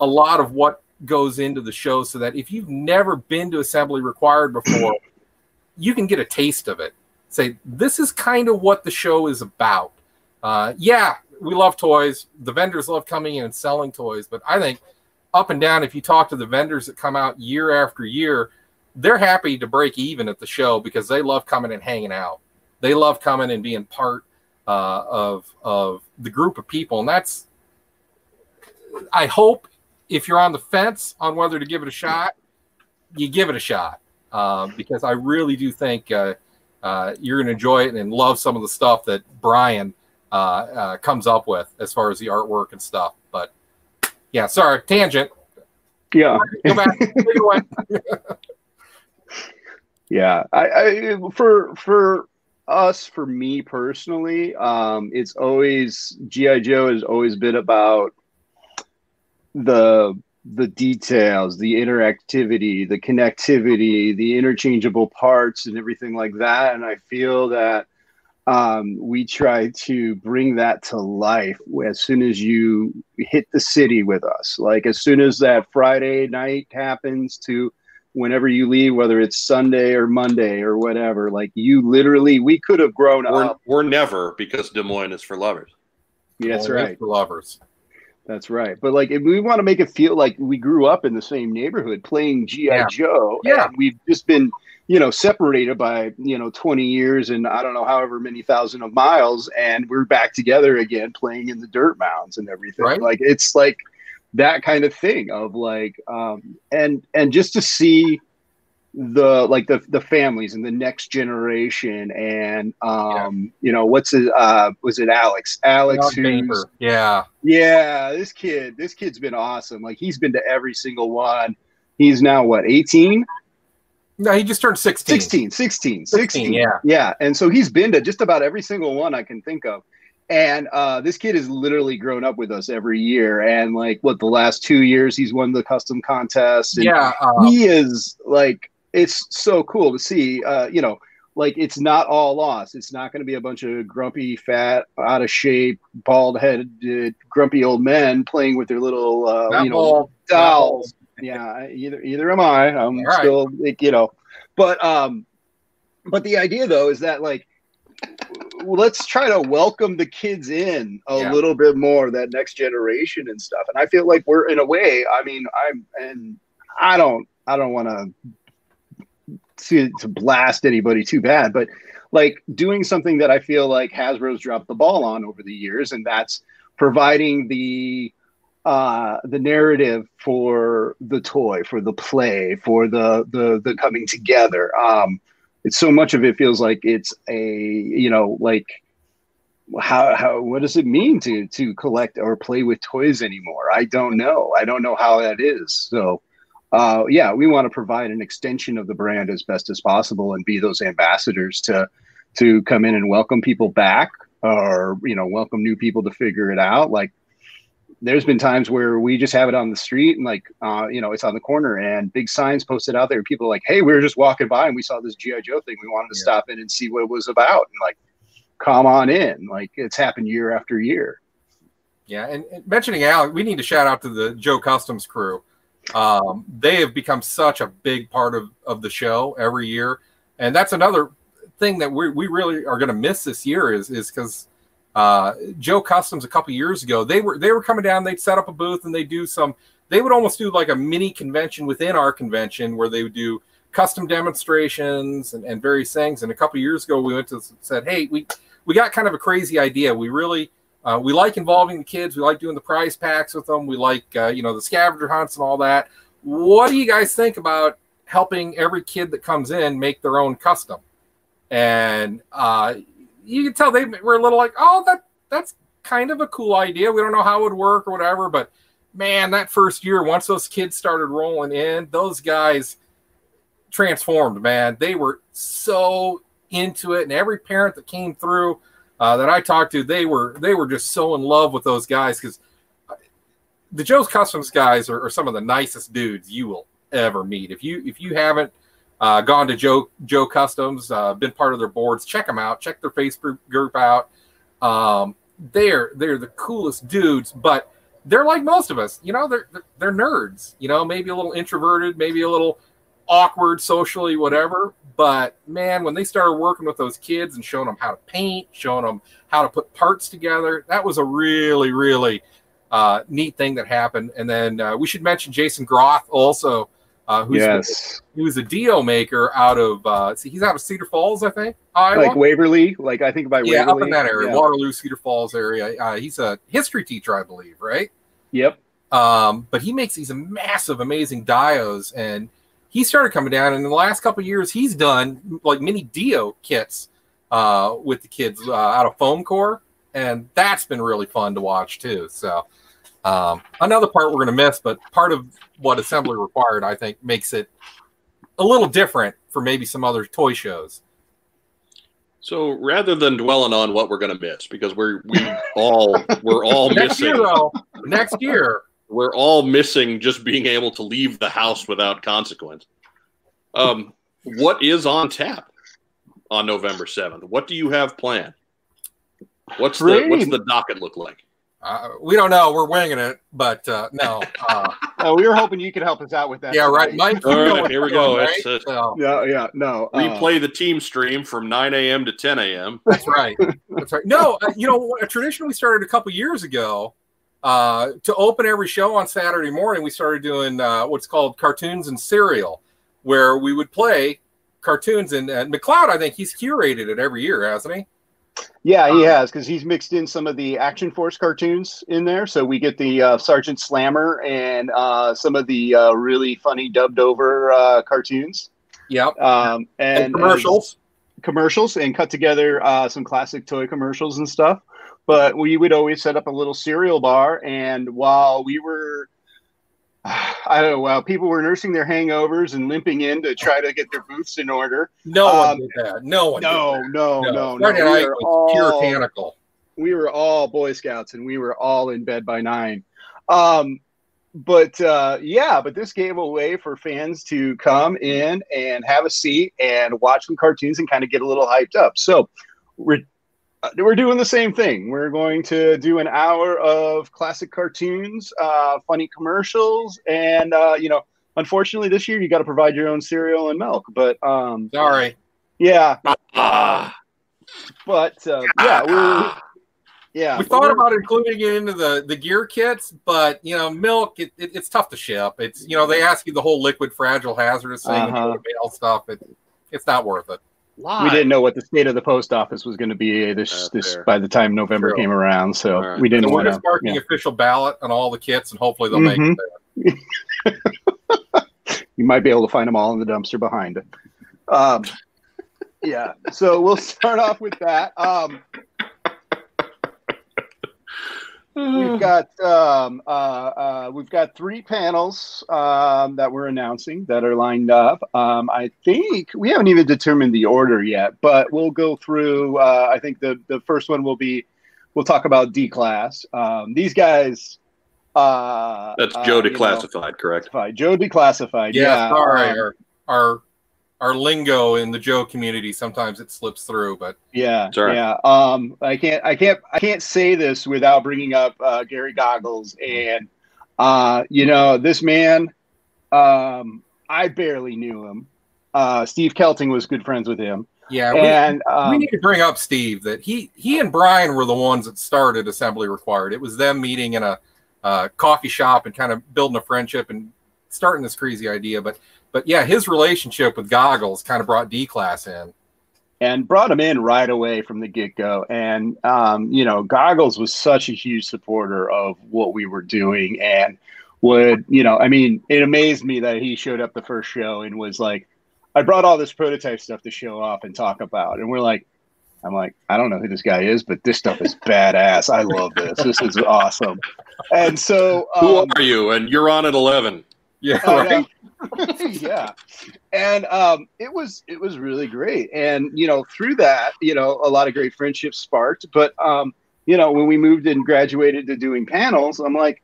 a lot of what goes into the show so that if you've never been to Assembly Required before, you can get a taste of it. Say, this is kind of what the show is about. Yeah, we love toys. The vendors love coming in and selling toys. But I think up and down, if you talk to the vendors that come out year after year, they're happy to break even at the show because they love coming and hanging out. They love coming and being part of the group of people. And that's, I hope, if you're on the fence on whether to give it a shot, you give it a shot, because I really do think you're going to enjoy it and love some of the stuff that Brian comes up with as far as the artwork and stuff. But, yeah, sorry, tangent. Yeah. Go back. Yeah. For us, for me personally, it's always, G.I. Joe has always been about the details, the interactivity, the connectivity, the interchangeable parts and everything like that. And I feel that we try to bring that to life as soon as you hit the city with us. Like as soon as that Friday night happens to whenever you leave, whether it's Sunday or Monday or whatever, like you literally, we could have grown up. We're never, because Des Moines is for lovers. Yeah, that's right. For lovers. That's right. But like, if we want to make it feel like we grew up in the same neighborhood playing G.I. Yeah. Joe. Yeah. And we've just been, separated by, 20 years and I don't know, however many thousands of miles. And we're back together again, playing in the dirt mounds and everything. Right? Like, it's like that kind of thing of like, and just to see the families and the next generation and what's his was it Alex who's, yeah this kid's been awesome. Like he's been to every single one. He's now what, 18? No, he just turned 16. Yeah and so he's been to just about every single one I can think of. And this kid has literally grown up with us every year. And like what, the last 2 years he's won the custom contest. And yeah, he is like, it's so cool to see, like it's not all lost. It's not going to be a bunch of grumpy, fat, out of shape, bald headed, grumpy old men playing with their little, dolls. Yeah. Either am I, I'm all still, right. But the idea though, is that like, let's try to welcome the kids in a little bit more, that next generation and stuff. And I feel like we're in a way, I don't want to blast anybody too bad, but like doing something that I feel like Hasbro's dropped the ball on over the years. And that's providing the narrative for the toy, for the play, for the coming together. It's so much of it feels like it's a, like how, what does it mean to collect or play with toys anymore? I don't know. I don't know how that is. So yeah, we want to provide an extension of the brand as best as possible and be those ambassadors to come in and welcome people back or, welcome new people to figure it out. Like there's been times where we just have it on the street and like, you know, it's on the corner and big signs posted out there. People are like, hey, we were just walking by and we saw this G.I. Joe thing. We wanted to stop in and see what it was about. And like, come on in. Like, it's happened year after year. Yeah. And mentioning Alec, we need to shout out to the Joe Customs crew. They have become such a big part of the show every year. And that's another thing that we really are going to miss this year is because Joe Customs a couple years ago, they were coming down, they'd set up a booth and they would almost do like a mini convention within our convention where they would do custom demonstrations and various things. And a couple years ago, we went to said, hey, we got kind of a crazy idea. We really, we like involving the kids. We like doing the prize packs with them. We like, you know, the scavenger hunts and all that. What do you guys think about helping every kid that comes in make their own custom? And, you can tell they were a little like, oh, that's kind of a cool idea. We don't know how it would work or whatever, but man, that first year, once those kids started rolling in, those guys transformed, man. They were so into it, and every parent that came through that I talked to, they were just so in love with those guys because the Joe's Customs guys are some of the nicest dudes you will ever meet. If you haven't gone to Joe Customs, been part of their boards, check them out, check their Facebook group out. They're the coolest dudes, but they're like most of us, you know, they're nerds, you know, maybe a little introverted, maybe a little awkward socially, whatever. But man, when they started working with those kids and showing them how to paint, showing them how to put parts together, that was a really, really neat thing that happened. And then we should mention Jason Groth also, he was a deal maker out of he's out of Cedar Falls, I think. Iowa? Like Waverly, like I think by Waverly. Yeah, up in that area, yeah. Waterloo, Cedar Falls area. He's a history teacher, I believe, right? Yep. But he makes these massive, amazing dios, and he started coming down. And in the last couple of years, he's done like mini dio kits with the kids out of foam core, and that's been really fun to watch too. So. Another part we're going to miss, but part of what assembly required, I think, makes it a little different for maybe some other toy shows. So rather than dwelling on what we're going to miss, because we're all next missing. Next year, we're all missing just being able to leave the house without consequence. What is on tap on November 7th? What do you have planned? What's the docket look like? We don't know. We're winging it, but no. We were hoping you could help us out with that. Yeah, right, Mike. All right, here we go. Right? No. Replay the team stream from 9 a.m. to 10 a.m. That's right. That's right. No, you know, a tradition we started a couple years ago to open every show on Saturday morning, we started doing what's called cartoons and cereal, where we would play cartoons. And McLeod, I think he's curated it every year, hasn't he? Yeah, he has, because he's mixed in some of the Action Force cartoons in there. So we get the Sergeant Slammer and some of the really funny dubbed-over cartoons. Yep. And commercials. Commercials, and cut together some classic toy commercials and stuff. But we would always set up a little cereal bar, and while we were... I don't know. Wow, people were nursing their hangovers and limping in to try to get their booths in order. No one did that. No. We were all puritanical. We were all Boy Scouts, and we were all in bed by 9. But this gave a way for fans to come in and have a seat and watch some cartoons and kind of get a little hyped up. So we're doing the same thing. We're going to do an hour of classic cartoons, funny commercials, and, you know, unfortunately this year you got to provide your own cereal and milk. But sorry. Yeah. We thought about including it into the gear kits, but, you know, milk, it's tough to ship. It's, you know, they ask you the whole liquid, fragile, hazardous thing, and all the mail stuff. It's not worth it. Live. We didn't know what the state of the post office was going to be this by the time November came around, so right. We didn't want to mark the official ballot on all the kits, and hopefully they'll make it. You might be able to find them all in the dumpster behind it. Yeah, so we'll start off with that. We've got 3 panels that we're announcing that are lined up. I think we haven't even determined the order yet, but we'll go through. I think the first one will be, we'll talk about D-Class. These guys That's Joe Declassified, correct? Joe Declassified. Yeah, yeah. Sorry, our lingo in the Joe community, sometimes it slips through, but yeah, sorry. Yeah. I can't say this without bringing up Gary Goggles, and you know, this man, I barely knew him. Steve Kelting was good friends with him. Yeah, and we need to bring up Steve, that he and Brian were the ones that started Assembly Required. It was them meeting in a coffee shop and kind of building a friendship and starting this crazy idea. But yeah, his relationship with Goggles kind of brought D-Class in. And brought him in right away from the get-go. And, you know, Goggles was such a huge supporter of what we were doing, and would, you know, I mean, it amazed me that he showed up the first show and was like, I brought all this prototype stuff to show off and talk about. And we're like, I don't know who this guy is, but this stuff is badass. I love this. This is awesome. And so, who are you? And you're on at 11. Yeah. Right? Yeah. And it was really great. And, you know, through that, you know, a lot of great friendships sparked. But, you know, when we moved and graduated to doing panels, I'm like,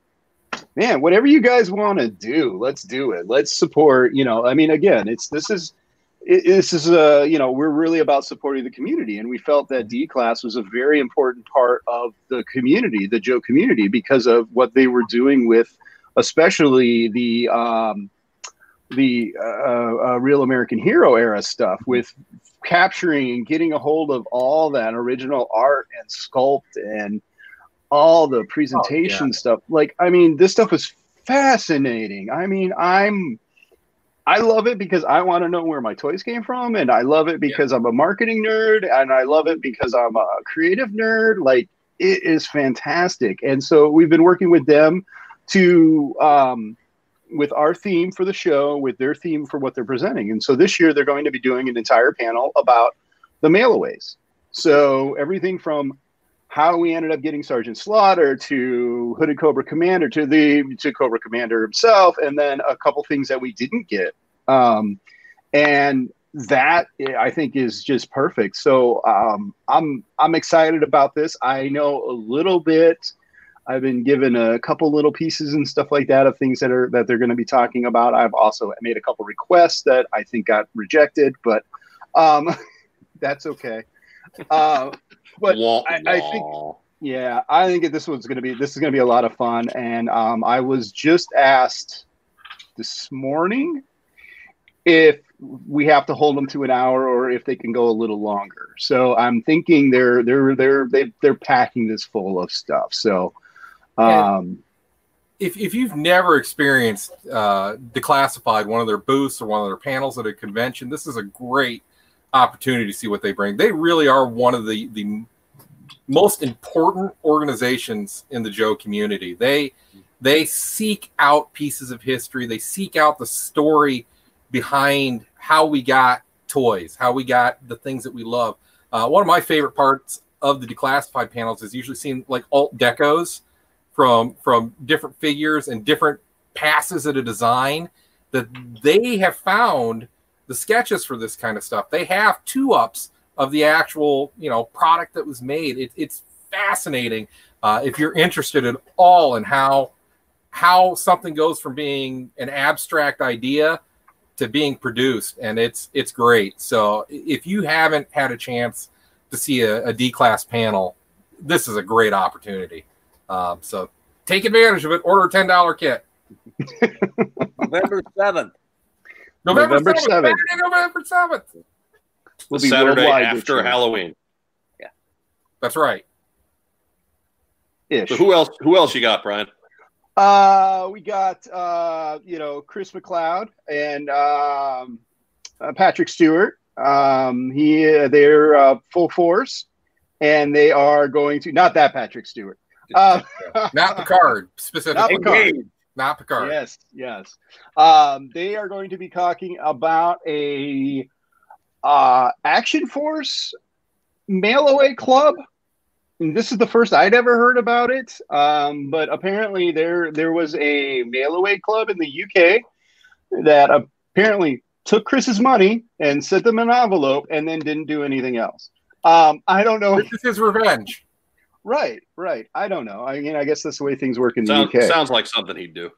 man, whatever you guys want to do, let's do it. Let's support, you know, I mean, again, this is you know, we're really about supporting the community. And we felt that D-Class was a very important part of the community, the Joe community, because of what they were doing with, especially the Real American Hero era stuff, with capturing and getting a hold of all that original art and sculpt and all the presentation stuff. Like, I mean, this stuff was fascinating. I mean, I love it because I want to know where my toys came from, and I love it because I'm a marketing nerd, and I love it because I'm a creative nerd. Like, it is fantastic. And so we've been working with them to, with our theme for the show, with their theme for what they're presenting. And so this year they're going to be doing an entire panel about the mail-aways. So everything from how we ended up getting Sergeant Slaughter to Hooded Cobra Commander to Cobra Commander himself, and then a couple things that we didn't get. And that, I think, is just perfect. So I'm excited about this. I know a little bit. I've been given a couple little pieces and stuff like that of things that they're going to be talking about. I've also made a couple requests that I think got rejected, but that's okay. But I think that this is going to be a lot of fun. And I was just asked this morning if we have to hold them to an hour or if they can go a little longer. So I'm thinking they're packing this full of stuff. So if you've never experienced Declassified, one of their booths or one of their panels at a convention, this is a great opportunity to see what they bring. They really are one of the most important organizations in the Joe community. They seek out pieces of history. They seek out the story behind how we got toys, how we got the things that we love. One of my favorite parts of the Declassified panels is usually seeing like alt decos from different figures and different passes at a design that they have found the sketches for this kind of stuff. They have two-ups of the actual, you know, product that was made. It's fascinating if you're interested at all in how something goes from being an abstract idea to being produced, and it's great. So if you haven't had a chance to see a D-Class panel, this is a great opportunity. So take advantage of it. Order a $10 kit. November 7th. November 7th. November 7th. We'll be Saturday after Halloween. Yeah. That's right. Ish. So who else you got, Brian? We got you know, Chris McLeod and Patrick Stewart. They're Full Force, and they are going to, not that Patrick Stewart. Not Picard specifically. Not Picard. Not Picard. Yes, yes. They are going to be talking about a Action Force mail-away club. And this is the first I'd ever heard about it, but apparently there was a mail-away club in the UK that apparently took Chris's money and sent them an envelope and then didn't do anything else. I don't know. This is his revenge. Right, right. I don't know. I mean, I guess that's the way things work in the UK. Sounds like something he'd do.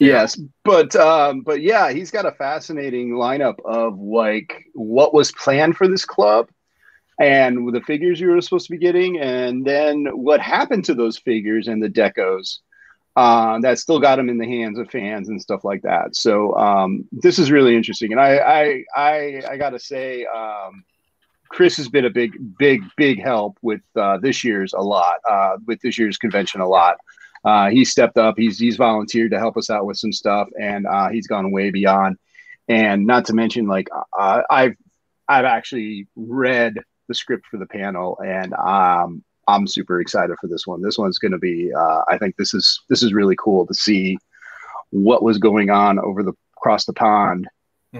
Yes, but yeah, he's got a fascinating lineup of like what was planned for this club and the figures you were supposed to be getting, and then what happened to those figures and the decos that still got them in the hands of fans and stuff like that. So this is really interesting, and I gotta say, Chris has been a big help with this year's convention a lot. He stepped up. He's volunteered to help us out with some stuff, and he's gone way beyond. And not to mention, like I've actually read the script for the panel, and I'm super excited for this one. This one's going to be. I think this is really cool to see what was going on across the pond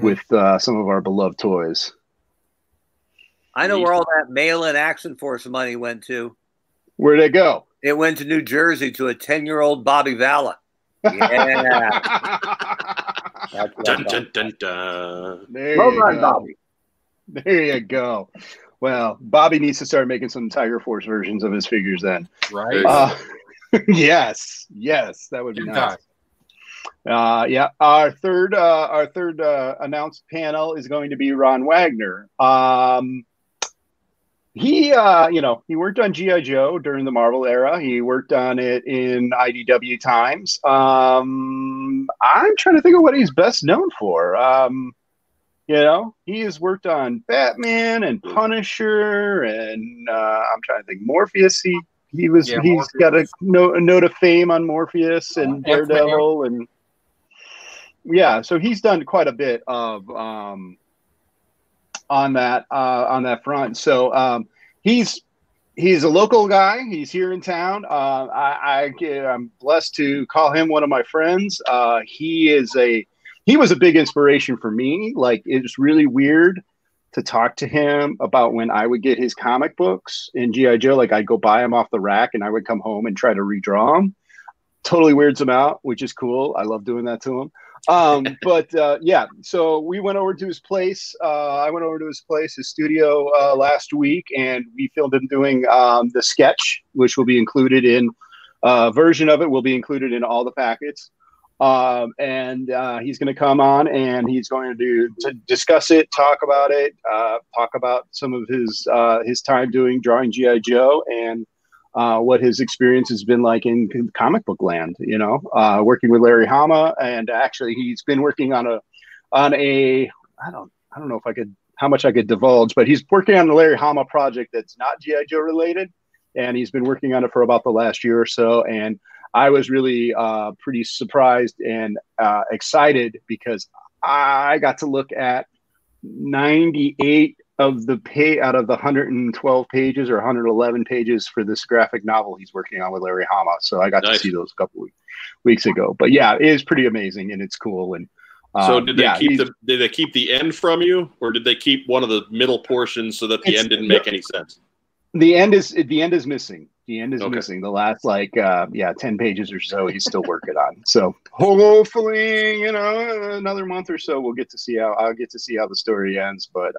with some of our beloved toys. I know where all that mail-in Action Force money went to. Where'd it go? It went to New Jersey to a 10-year-old Bobby Valla. Yeah. Dun, dun, dun, dun. There you go. Well, Bobby needs to start making some Tiger Force versions of his figures then. Right. Yes, that would be nice. Yeah, our third announced panel is going to be Ron Wagner. He worked on G.I. Joe during the Marvel era. He worked on it in IDW times. I'm trying to think of what he's best known for. He has worked on Batman and Punisher, and I'm trying to think, Morpheus. He's got a note of fame on Morpheus and Daredevil, and yeah, so he's done quite a bit of. On that front. So he's a local guy. He's here in town. I'm blessed to call him one of my friends. He was a big inspiration for me. Like, it's really weird to talk to him about when I would get his comic books in G.I. Joe. Like, I'd go buy them off the rack and I would come home and try to redraw them. Totally weirds him out, which is cool. I love doing that to him. So we went over to his place. I went over to his place, his studio, last week, and we filmed him doing the sketch, which will be included in version of it will be included in all the packets. And he's going to come on and he's going to discuss it, talk about it, talk about some of his time drawing G.I. Joe, and what his experience has been like in comic book land, working with Larry Hama. And actually, he's been working on a I don't know if how much I could divulge, but he's working on the Larry Hama project that's not G.I. Joe related, and he's been working on it for about the last year or so. And I was really pretty surprised and excited because I got to look at 98. Of the pay out of the 112 pages or 111 pages for this graphic novel he's working on with Larry Hama. So I got to see those a couple weeks ago. But yeah, it is pretty amazing and it's cool. And so did they keep the end from you, or did they keep one of the middle portions so that the end didn't make any sense? The end is missing. The end is missing. The last 10 pages or so he's still working on. So hopefully, another month or so we'll get to see how the story ends. But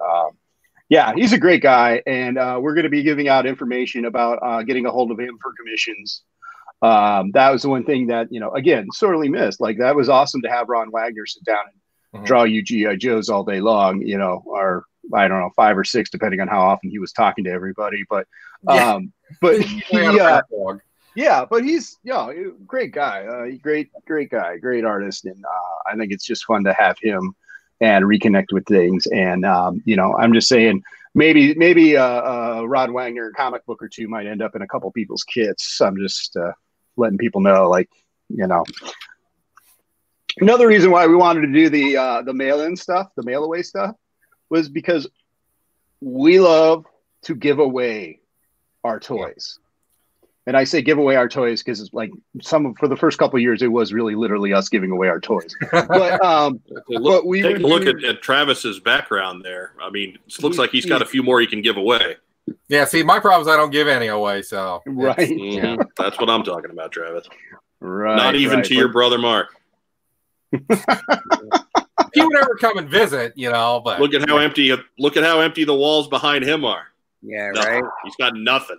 yeah, he's a great guy, and we're going to be giving out information about getting a hold of him for commissions. That was the one thing that, again, sorely missed. Like, that was awesome to have Ron Wagner sit down and draw you G.I. Joes all day long, or I don't know, 5 or 6, depending on how often he was talking to everybody. But, but he's a great guy, great guy, great artist. And I think it's just fun to have him and reconnect with things. And, I'm just saying maybe Rod Wagner comic book or two might end up in a couple people's kits. I'm just letting people know, Another reason why we wanted to do the mail-in stuff, the mail-away stuff, was because we love to give away our toys. And I say give away our toys because it's like for the first couple of years, it was really literally us giving away our toys. But take a look at Travis's background there. I mean, it looks like he's got a few more he can give away. Yeah, see, my problem is I don't give any away. So right, that's what I'm talking about, Travis. Right, not even to your brother Mark. If he would ever come and visit, but look at how empty the walls behind him are. Yeah, nothing. Right. He's got nothing.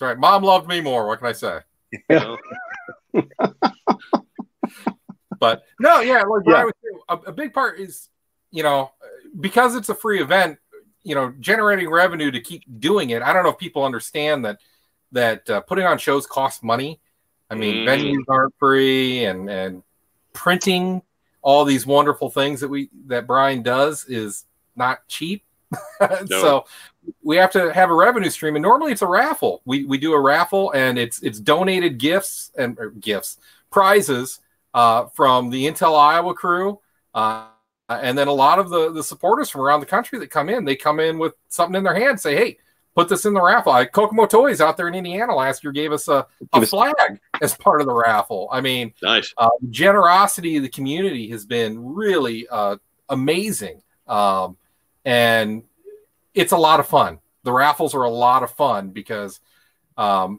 That's right. Mom loved me more. What can I say? Yeah. You know? But no, yeah, like yeah. I would say, a big part is, you know, because it's a free event, you know, generating revenue to keep doing it. I don't know if people understand that putting on shows costs money. I mean, venues aren't free, and printing all these wonderful things that Brian does is not cheap. No. So we have to have a revenue stream, and normally it's a raffle. We do a raffle, and it's donated gifts and prizes from the Intel Iowa crew, and then a lot of the supporters from around the country that come in. They come in with something in their hand, say, "Hey, put this in the raffle." Kokomo Toys out there in Indiana last year gave us a flag as part of the raffle. I mean, nice. Generosity of the community has been really amazing, and it's a lot of fun. The raffles are a lot of fun because the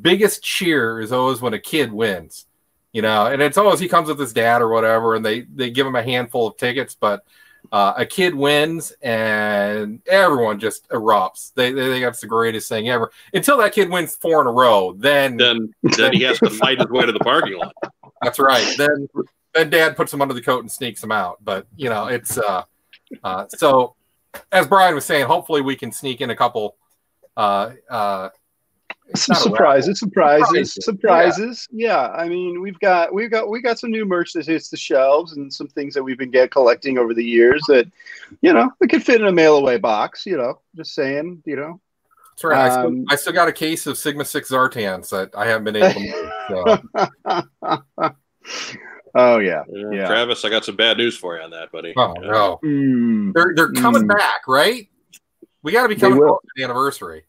biggest cheer is always when a kid wins, you know, and it's always he comes with his dad or whatever, and they give him a handful of tickets, but a kid wins and everyone just erupts. They think that's the greatest thing ever until that kid wins 4 in a row. Then he has to fight his way to the parking lot. That's right. Then dad puts him under the coat and sneaks him out. But you know, it's so as Brian was saying, hopefully we can sneak in a couple some surprises. Yeah. I mean, we got some new merch that hits the shelves and some things that we've been collecting over the years that, you know, we could fit in a mail away box, you know, just saying, you know. That's right. I still got a case of Sigma Six Zartans that I haven't been able to move. So. Oh yeah. Yeah. Travis, I got some bad news for you on that, buddy. Oh no. They're coming back, right? We got to be coming for the anniversary.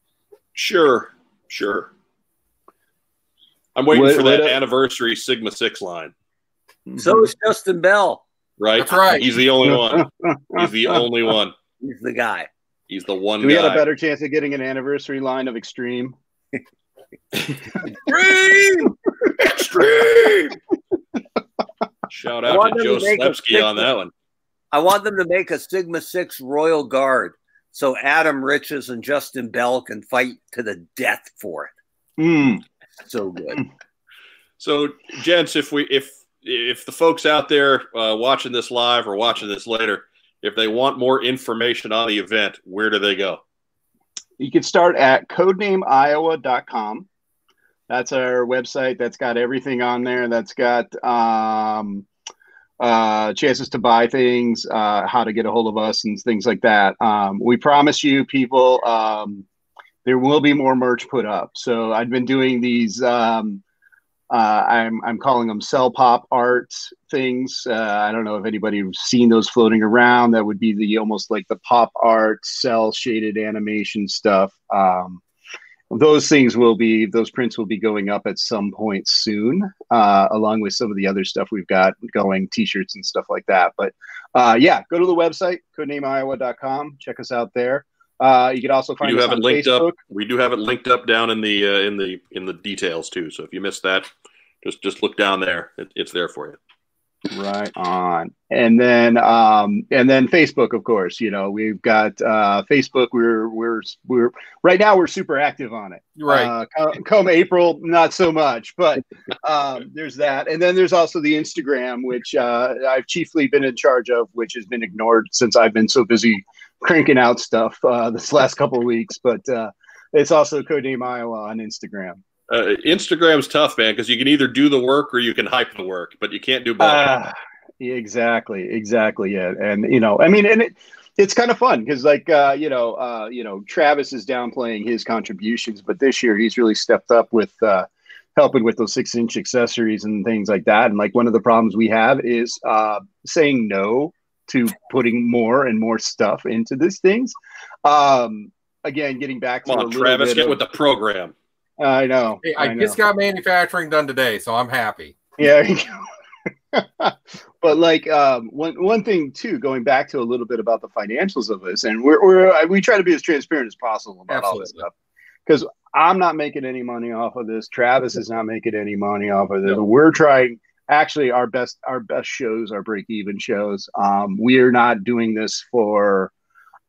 Sure. I'm waiting for that anniversary Sigma Six line. So is Justin Bell. Right? That's right. He's the only one. He's the guy. He's the one guy. We had a better chance of getting an anniversary line of Extreme. Extreme! Shout out to Joe Slepsky on that one. I want them to make a Sigma Six Royal Guard, so Adam Riches and Justin Bell can fight to the death for it. So good. So, gents, if the folks out there watching this live or watching this later, if they want more information on the event, where do they go? You can start at codenameiowa.com. That's our website. That's got everything on there. That's got chances to buy things, how to get a hold of us and things like that. We promise you people, there will be more merch put up. So I've been doing these, I'm calling them cell pop art things. I don't know if anybody's seen those floating around. That would be the almost like the pop art cell shaded animation stuff. Those prints will be going up at some point soon, along with some of the other stuff we've got going, t-shirts and stuff like that. But yeah, go to the website, codenameiowa.com. Check us out there. You can also find us on Facebook. We do have it linked up down in the details too. So if you missed that, just look down there. It's there for you. Right on. And then Facebook, of course, you know, we've got Facebook. We're right now we're super active on it. Right. Come April, not so much, but there's that. And then there's also the Instagram, which I've chiefly been in charge of, which has been ignored since I've been so busy cranking out stuff this last couple of weeks. But it's also Codename Iowa on Instagram. Instagram's tough, man, because you can either do the work or you can hype the work, but you can't do both. Exactly. Yeah, and you know, I mean, and it's kind of fun because, like, Travis is downplaying his contributions, but this year he's really stepped up with helping with those 6-inch accessories and things like that. And like one of the problems we have is saying no to putting more and more stuff into these things. Again, getting back to Travis, get with the program. I know. Hey, I just got manufacturing done today, so I'm happy. Yeah. But like one thing too, going back to a little bit about the financials of this, and we try to be as transparent as possible about all this stuff, because I'm not making any money off of this. Travis is not making any money off of this. No. We're trying. Actually, our best shows are break-even shows. We are not doing this for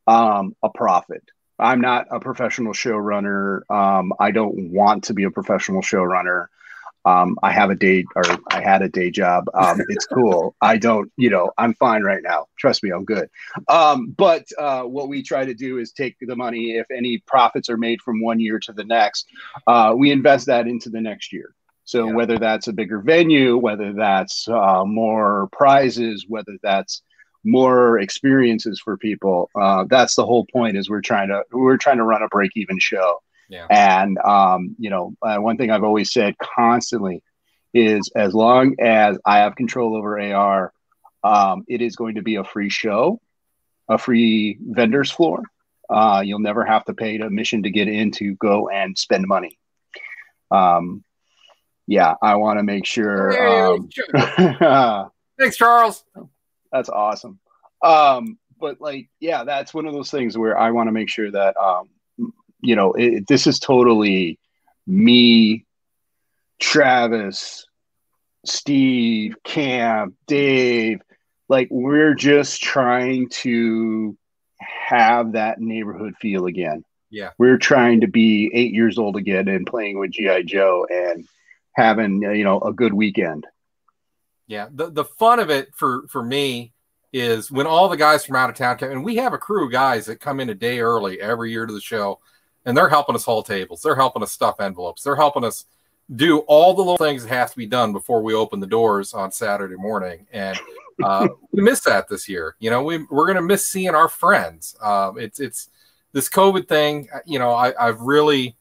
a profit. I'm not a professional showrunner. I don't want to be a professional showrunner. I had a day job. It's cool. I don't, you know, I'm fine right now. Trust me, I'm good. But what we try to do is take the money. If any profits are made from one year to the next, we invest that into the next year. So yeah. Whether that's a bigger venue, whether that's more prizes, whether that's more experiences for people, that's the whole point. Is we're trying to run a break-even show. Yeah. And, you know, one thing I've always said constantly is as long as I have control over AR, it is going to be a free show, a free vendor's floor. You'll never have to pay admission to get in to go and spend money. Yeah, I want to make sure. Thanks, Charles. That's awesome. But like, yeah, that's one of those things where I want to make sure that, you know, this is totally me, Travis, Steve, Cam, Dave. Like, we're just trying to have that neighborhood feel again. Yeah. We're trying to be 8 years old again and playing with G.I. Joe and having, you know, a good weekend. Yeah. The fun of it for me is when all the guys from out of town come, and we have a crew of guys that come in a day early every year to the show. And they're helping us haul tables. They're helping us stuff envelopes. They're helping us do all the little things that have to be done before we open the doors on Saturday morning. And we miss that this year. You know, we're going to miss seeing our friends. It's this COVID thing. You know, I've really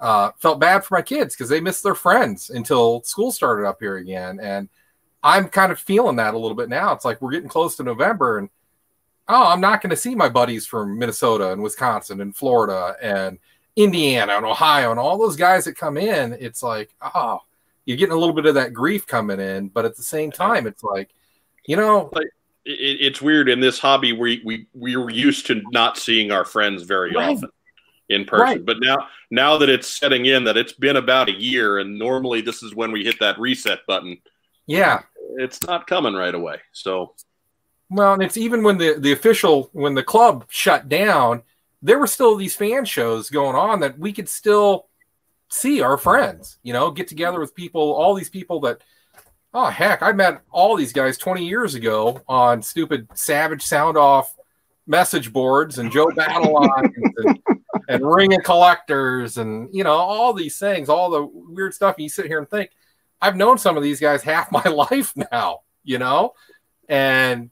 felt bad for my kids because they missed their friends until school started up here again. And I'm kind of feeling that a little bit now. It's like we're getting close to November and, oh, I'm not going to see my buddies from Minnesota and Wisconsin and Florida and Indiana and Ohio and all those guys that come in. It's like, oh, you're getting a little bit of that grief coming in. But at the same time, it's like, you know. It's weird in this hobby. We're used to not seeing our friends very often in person. Right. But now that it's setting in that it's been about a year and normally this is when we hit that reset button. Yeah. It's not coming right away. So. Well, and it's even when when the club shut down, there were still these fan shows going on that we could still see our friends, you know, get together with people, all these people that, oh, heck, I met all these guys 20 years ago on stupid Savage Sound Off message boards and Joe Battle Lines and Ring of Collectors and, you know, all these things, all the weird stuff. And you sit here and think, I've known some of these guys half my life now, you know, and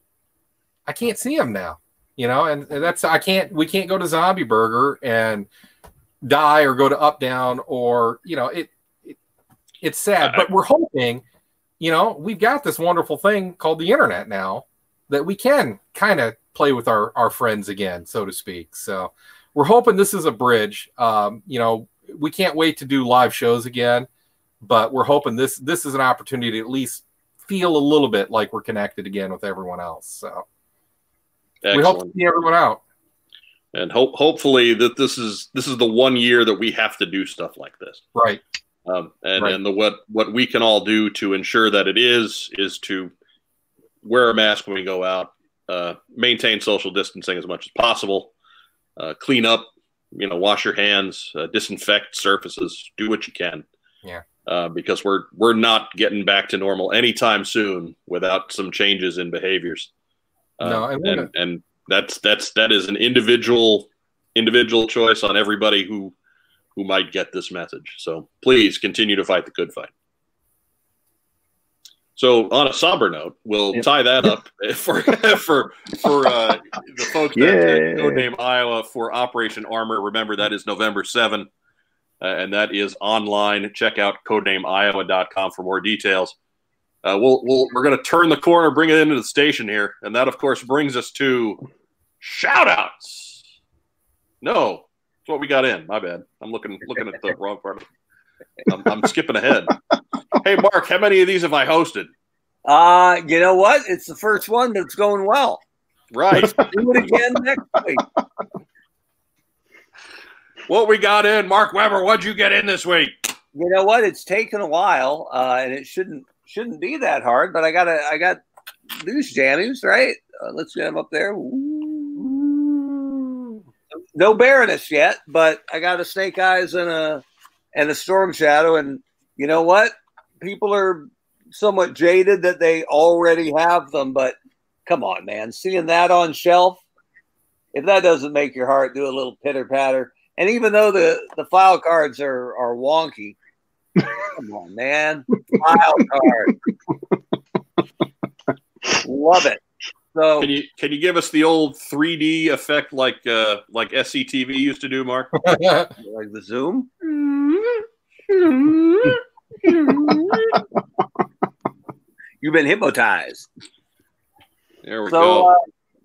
I can't see him now, you know, and that's, we can't go to Zombie Burger and die or go to Up Down or, you know, it's sad, but we're hoping, you know, we've got this wonderful thing called the internet now that we can kind of play with our friends again, so to speak. So we're hoping this is a bridge. You know, we can't wait to do live shows again, but we're hoping this is an opportunity to at least feel a little bit like we're connected again with everyone else. So. Excellent. We hope to see everyone out, and hopefully that this is the one year that we have to do stuff like this, right? And what we can all do to ensure that it is to wear a mask when we go out, maintain social distancing as much as possible, clean up, you know, wash your hands, disinfect surfaces, do what you can, yeah, because we're not getting back to normal anytime soon without some changes in behaviors. No, and that is an individual choice on everybody who might get this message. So please continue to fight the good fight. So on a somber note, we'll tie that up for the folks that Codename Iowa for Operation Armor. Remember, that is November 7th, and that is online. Check out codenameiowa.com for more details. We're going to turn the corner, bring it into the station here, and that, of course, brings us to shout-outs. No, that's what we got in. My bad. I'm looking at the wrong part. I'm skipping ahead. Hey, Mark, how many of these have I hosted? You know what? It's the first one that's going well. Right. Do it again next week. What we got in, Mark Weber, what'd you get in this week? You know what? It's taken a while, and it shouldn't be that hard, but I got loose jammies, right? Let's get them up there. Ooh. no Baroness yet, but I got a Snake Eyes and a Storm Shadow. And you know what? People are somewhat jaded that they already have them, but come on, man. Seeing that on shelf, if that doesn't make your heart do a little pitter-patter, and even though the file cards are wonky, come on, man. File cards. Love it. So can you give us the old 3D effect like SCTV used to do, Mark? Like the zoom? You've been hypnotized. There we go.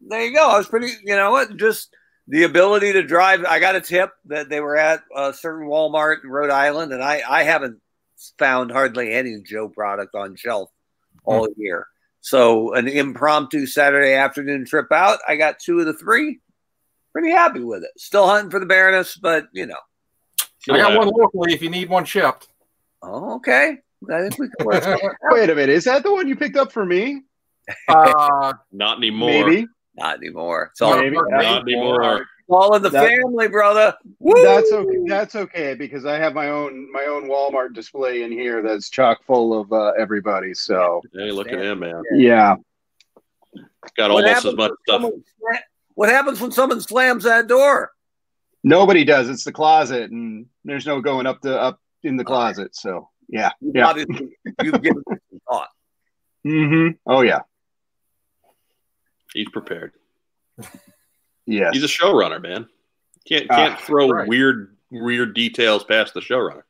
There you go. I was pretty, you know what, just the ability to drive. I got a tip that they were at a certain Walmart in Rhode Island, and I haven't found hardly any Joe product on shelf all year. So an impromptu Saturday afternoon trip out, I got 2 of the 3. Pretty happy with it. Still hunting for the Baroness, but, you know. I got one locally if you need one shipped. Oh, okay. I think we can work on it. Wait a minute. Is that the one you picked up for me? Not anymore. Maybe. Not anymore. It's all not anymore. All in the family, brother. Woo! That's okay. That's okay, because I have my own Walmart display in here that's chock full of everybody. So hey, look at him, man. Yeah, got almost as much stuff. What happens when someone slams that door? Nobody does. It's the closet, and there's no going up in the closet. So yeah, obviously you've given it some thought. Mm-hmm. Oh yeah. He's prepared. Yeah, he's a showrunner, man. Can't throw weird details past the showrunner.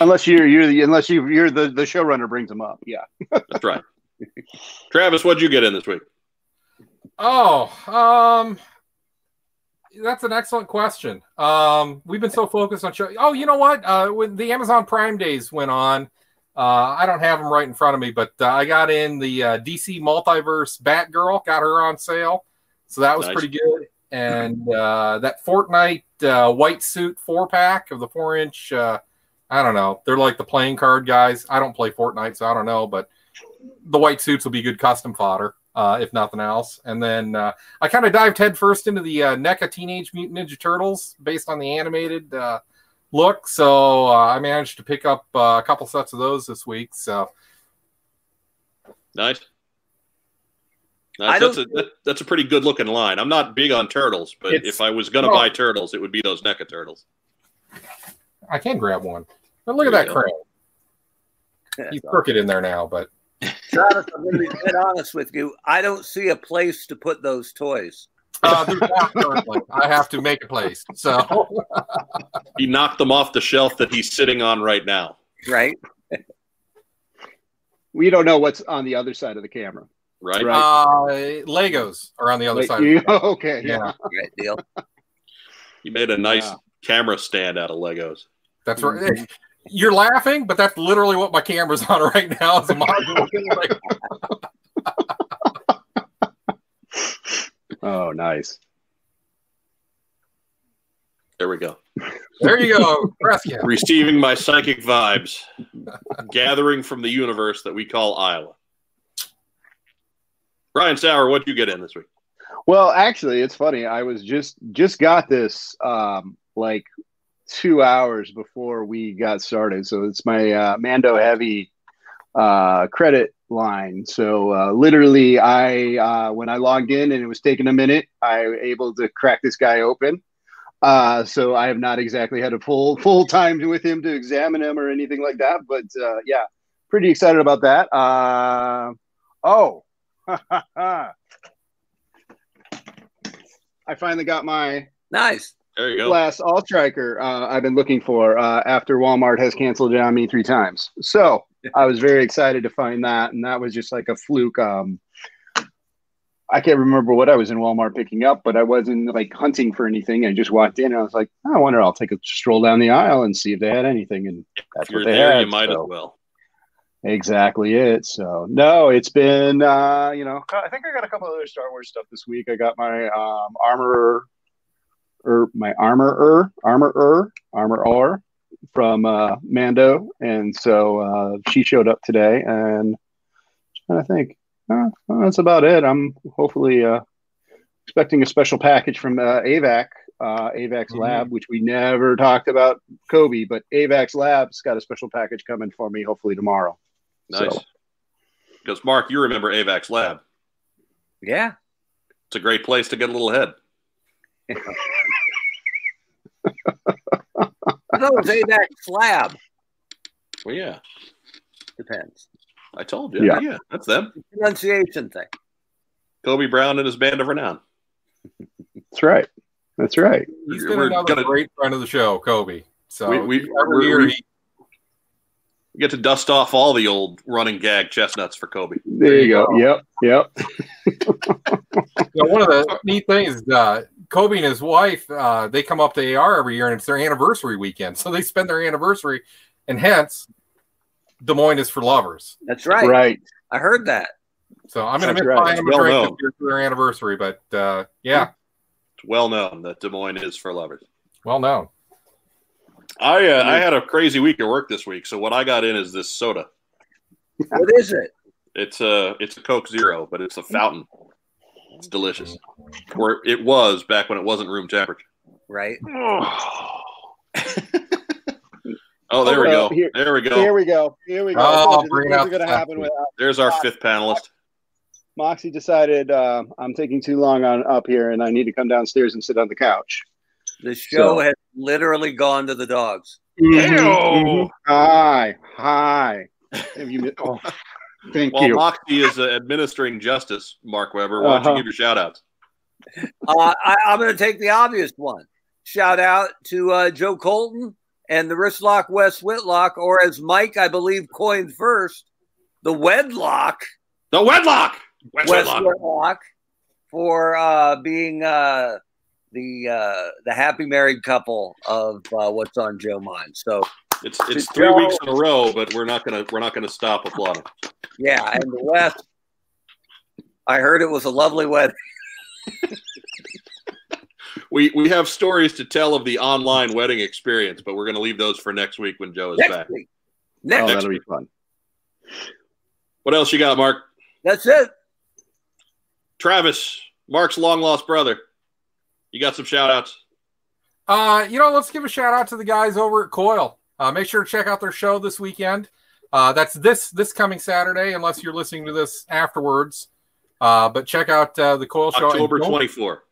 Unless you're the showrunner brings them up. Yeah, that's right. Travis, what'd you get in this week? Oh, that's an excellent question. We've been so focused on show. Oh, you know what? When the Amazon Prime Days went on. I don't have them right in front of me, but I got in the DC Multiverse Batgirl, got her on sale. So that was pretty good. And that Fortnite white suit 4-pack of the 4-inch, I don't know. They're like the playing card guys. I don't play Fortnite, so I don't know. But the white suits will be good custom fodder, if nothing else. And then I kind of dived headfirst into the NECA Teenage Mutant Ninja Turtles based on the animated look, so I managed to pick up a couple sets of those this week. So nice. That's a pretty good looking line. I'm not big on turtles, but if I was going to buy turtles, it would be those NECA turtles. I can grab one. But look at that crane. He's crooked in there now, but Travis, I'm going to be honest with you. I don't see a place to put those toys. I have to make a place. So he knocked them off the shelf that he's sitting on right now. Right. We don't know what's on the other side of the camera. Right. Legos are on the other side. Of the camera. Okay. Yeah. Great deal. You made a nice camera stand out of Legos. That's right. You're laughing, but that's literally what my camera's on right now. It's a module. Oh, nice. There we go. There you go. Receiving my psychic vibes. Gathering from the universe that we call Iowa. Brian Sauer, what'd you get in this week? Well, actually, it's funny. I was just got this like 2 hours before we got started. So it's my Mando Heavy credit line. So literally I when I logged in and it was taking a minute, I was able to crack this guy open. So I have not exactly had a full time with him to examine him or anything like that. But yeah, pretty excited about that. I finally got my nice. There you go. Last All-Striker I've been looking for after Walmart has canceled it on me 3 times. So I was very excited to find that, and that was just like a fluke. I can't remember what I was in Walmart picking up, but I wasn't like hunting for anything. I just walked in, and I was like, I wonder, I'll take a stroll down the aisle and see if they had anything, and that's what they had. You might as well. Exactly it. So, no, it's been, you know, I think I got a couple other Star Wars stuff this week. I got my armorer from Mando, and so she showed up today, and I think that's about it. I'm hopefully expecting a special package from AVAC, AVAC's lab, which we never talked about, Kobe, but AVAC's lab's got a special package coming for me, hopefully tomorrow. Nice. So. Because, Mark, you remember AVAC's lab. Yeah. It's a great place to get a little head. I thought it was AVAC's lab. Well, yeah. Depends. I told you. Yeah, yeah, that's them. It's a pronunciation thing. Kobe Brown and his band of renown. That's right. That's right. He's been another great friend of the show, Kobe. So we get to dust off all the old running gag chestnuts for Kobe. There you go. Yep. So one of the neat things is Kobe and his wife, they come up to AR every year, and it's their anniversary weekend. So they spend their anniversary, and hence Des Moines is for lovers. That's right. Right. I heard that. So I'm going to miss buying them a drink for their anniversary, but yeah. It's well known that Des Moines is for lovers. Well known. I had a crazy week at work this week, so what I got in is this soda. What is it? It's a Coke Zero, but it's a fountain. It's delicious. Where it was back when it wasn't room temperature. Right. Oh, there we go. There we go. Here we go. Here we go. Oh, there's our fifth panelist. Moxie decided I'm taking too long on up here, and I need to come downstairs and sit on the couch. The show has literally gone to the dogs. Hi. Thank you. While Moxie is administering justice, Mark Weber, why don't you give your shout-outs? I'm going to take the obvious one. Shout-out to Joe Colton and the Wristlock West Whitlock, or as Mike, I believe, coined first, the Wedlock. The Wedlock! West Whitlock for being the happy married couple of what's on Joe Mind. So it's 3 weeks in a row, but we're not gonna stop applauding. Yeah, and the West. I heard it was a lovely wedding. We have stories to tell of the online wedding experience, but we're gonna leave those for next week when Joe is back. That'll be fun. What else you got, Mark? That's it. Travis, Mark's long lost brother. You got some shout outs? Let's give a shout out to the guys over at Coil. Make sure to check out their show this weekend. That's this coming Saturday, unless you're listening to this afterwards. But check out the Coil show. October 24.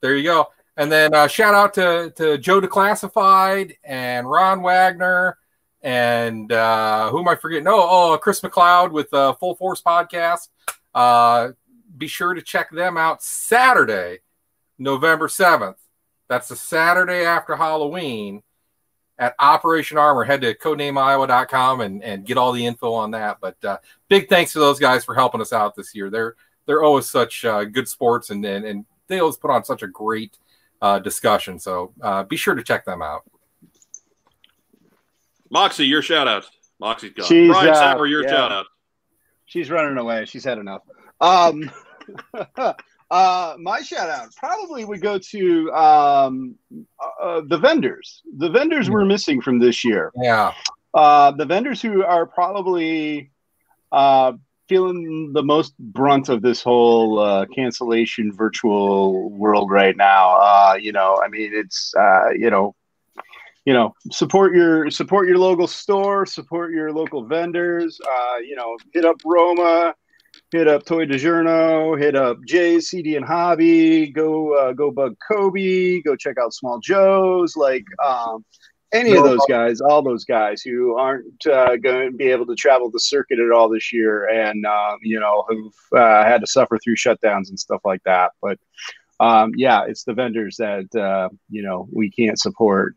There you go. And then shout out to Joe Declassified and Ron Wagner and who am I forgetting? Oh, Chris McLeod with Full Force Podcast. Be sure to check them out Saturday, November 7th. That's the Saturday after Halloween at Operation Armor. Head to codenameiowa.com and get all the info on that. But big thanks to those guys for helping us out this year. They're always such good sports, and they always put on such a great discussion. So be sure to check them out. Moxie, your shout-out. Moxie's gone. Brian Sapper, your shout-out. She's running away. She's had enough. My shout out probably would go to the vendors. The vendors we're missing from this year. Yeah. The vendors who are probably feeling the most brunt of this whole cancellation virtual world right now. It's support your local store, support your local vendors. Hit up Roma. Hit up Toy DiGiorno, hit up Jay's CD and Hobby, go bug Kobe, go check out Small Joe's, any of those guys, all those guys who aren't going to be able to travel the circuit at all this year and, who've had to suffer through shutdowns and stuff like that. But, it's the vendors that, we can't support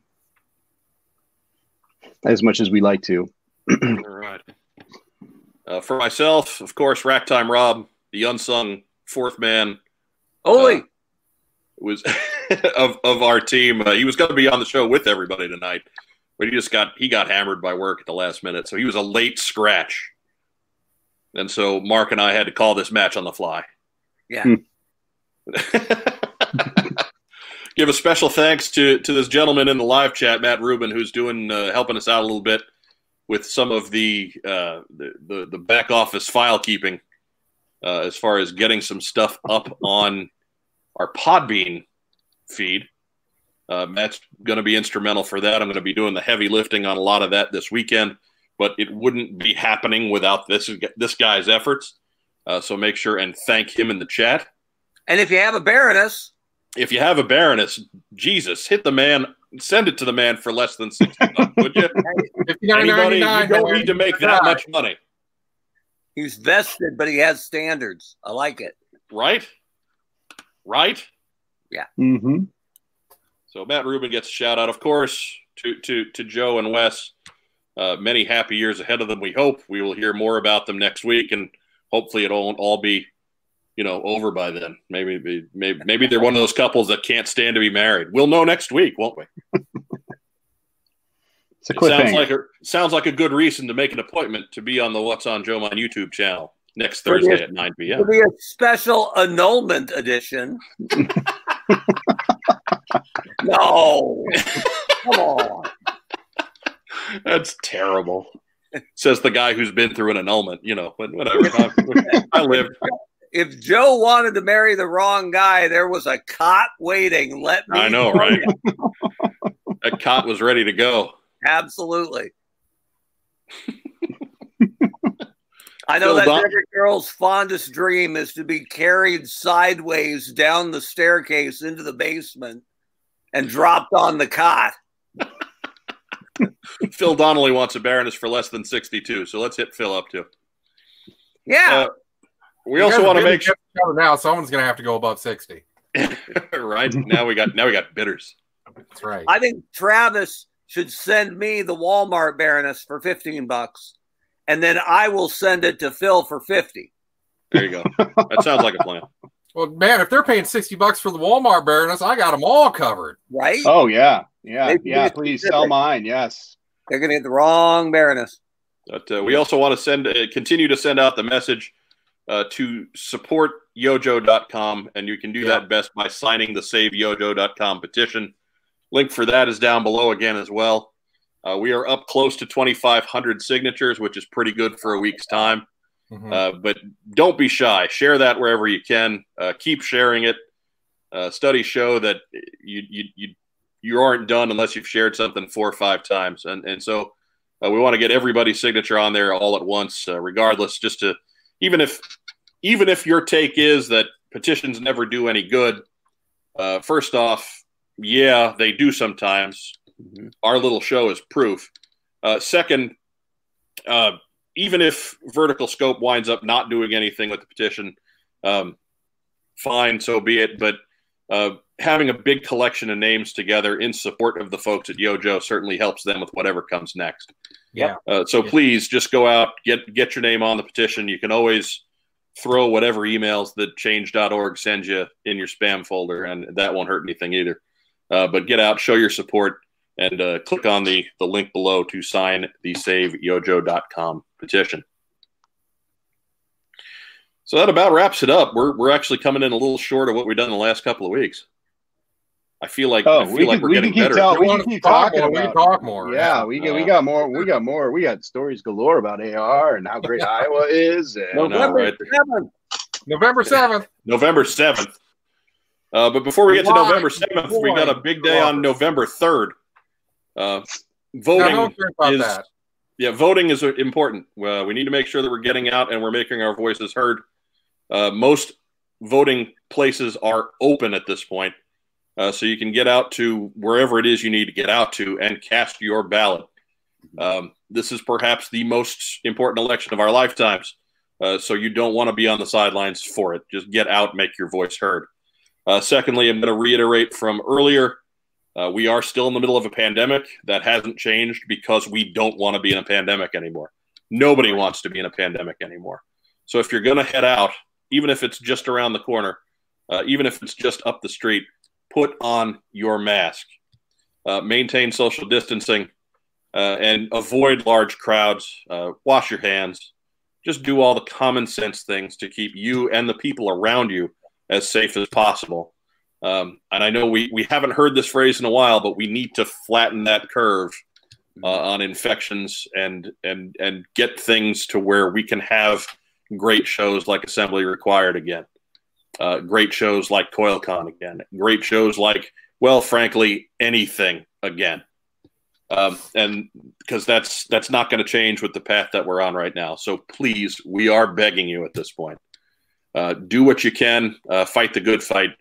as much as we like to. All right. For myself, of course, Rack Time Rob, the unsung fourth man. Was of our team. He was going to be on the show with everybody tonight, but he got hammered by work at the last minute, so he was a late scratch. And so Mark and I had to call this match on the fly. Yeah. Give a special thanks to this gentleman in the live chat, Matt Rubin, who's helping us out a little bit with some of the back office file keeping as far as getting some stuff up on our Podbean feed. That's going to be instrumental for that. I'm going to be doing the heavy lifting on a lot of that this weekend, but it wouldn't be happening without this guy's efforts. So make sure and thank him in the chat. And if you have a Baroness. If you have a Baroness, Jesus, hit the man. Send it to the man for less than $60, would you? Anybody, you don't need to make that much money. He's vested, but he has standards. I like it. Right? Right? Yeah. Mm-hmm. So Matt Rubin gets a shout-out, of course, to Joe and Wes. Many happy years ahead of them, we hope. We will hear more about them next week, and hopefully it won't all be, you know, over by then. Maybe they're one of those couples that can't stand to be married. We'll know next week, won't we? It's a quick thing. Sounds like a good reason to make an appointment to be on the What's on Joe Mine YouTube channel next Thursday at 9 p.m. It'll be a special annulment edition. No. Come on. That's terrible. Says the guy who's been through an annulment, you know, whatever. I lived. If Joe wanted to marry the wrong guy, there was a cot waiting. Let me. I know, right? That cot was ready to go. Absolutely. I know that every girl's fondest dream is to be carried sideways down the staircase into the basement and dropped on the cot. Phil Donnelly wants a Baroness for less than 62, so let's hit Phil up too. Yeah. We also want to make sure now someone's going to have to go above 60. Right? Now we got bidders. That's right. I think Travis should send me the Walmart Baroness for $15, and then I will send it to Phil for 50. There you go. That sounds like a plan. Well, man, if they're paying $60 for the Walmart Baroness, I got them all covered. Right? Oh yeah. Yeah. Maybe yeah, please sell mine. Yes. They're going to get the wrong Baroness. But we also want to continue to send out the message to support yojo.com, and you can do that best by signing the saveyojo.com petition. Link for that is down below again as well. We are up close to 2,500 signatures, which is pretty good for a week's time. Mm-hmm. But don't be shy. Share that wherever you can. Keep sharing it. Studies show that you aren't done unless you've shared something 4 or 5 times. And so we want to get everybody's signature on there all at once, regardless, just to even if your take is that petitions never do any good, first off, yeah, they do sometimes. Mm-hmm. Our little show is proof. Second, even if Vertical Scope winds up not doing anything with the petition, fine, so be it. But having a big collection of names together in support of the folks at Yojo certainly helps them with whatever comes next. Yeah. So please just go out, get your name on the petition. You can always throw whatever emails that change.org sends you in your spam folder, and that won't hurt anything either. But get out, show your support, and click on the link below to sign the SaveYojo.com petition. So that about wraps it up. We're actually coming in a little short of what we've done in the last couple of weeks. I feel like we're getting better. We can keep talking about it. We can talk more. Yeah, we got more. We got stories galore about AR and how great Iowa is. And November 7th. But before we get to November 7th, we got a big day on November 3rd. Voting is important. We need to make sure that we're getting out and we're making our voices heard. Most voting places are open at this point. So you can get out to wherever it is you need to get out to and cast your ballot. This is perhaps the most important election of our lifetimes. So you don't want to be on the sidelines for it. Just get out, make your voice heard. Secondly, I'm going to reiterate from earlier, we are still in the middle of a pandemic. That hasn't changed because we don't want to be in a pandemic anymore. Nobody wants to be in a pandemic anymore. So if you're going to head out, even if it's just around the corner, even if it's just up the street, put on your mask, maintain social distancing, and avoid large crowds, wash your hands, just do all the common sense things to keep you and the people around you as safe as possible. And I know we haven't heard this phrase in a while, but we need to flatten that curve on infections and get things to where we can have great shows like Assembly Required again. Great shows like CoilCon again. Great shows like, well, frankly, anything again. And because that's not going to change with the path that we're on right now. So please, we are begging you at this point. Do what you can, fight the good fight,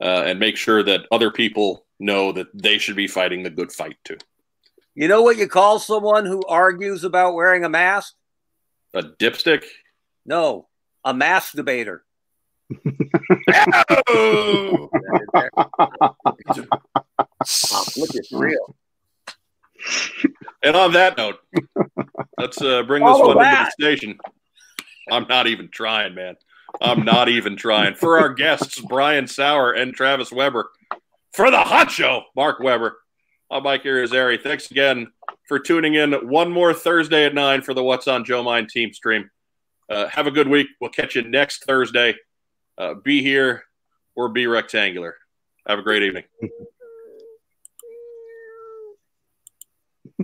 and make sure that other people know that they should be fighting the good fight too. You know what you call someone who argues about wearing a mask? A dipstick? No, a masturbator. Oh! Look, it's real. And on that note, let's bring this one into the station. I'm not even trying, man. I'm not even trying. For our guests, Brian Sauer and Travis Weber. For the hot show, Mark Weber. I'm Mike Irizarry. Thanks again for tuning in one more Thursday at 9 for the What's on Joe Mine team stream. Have a good week. We'll catch you next Thursday. Be here or be rectangular. Have a great evening.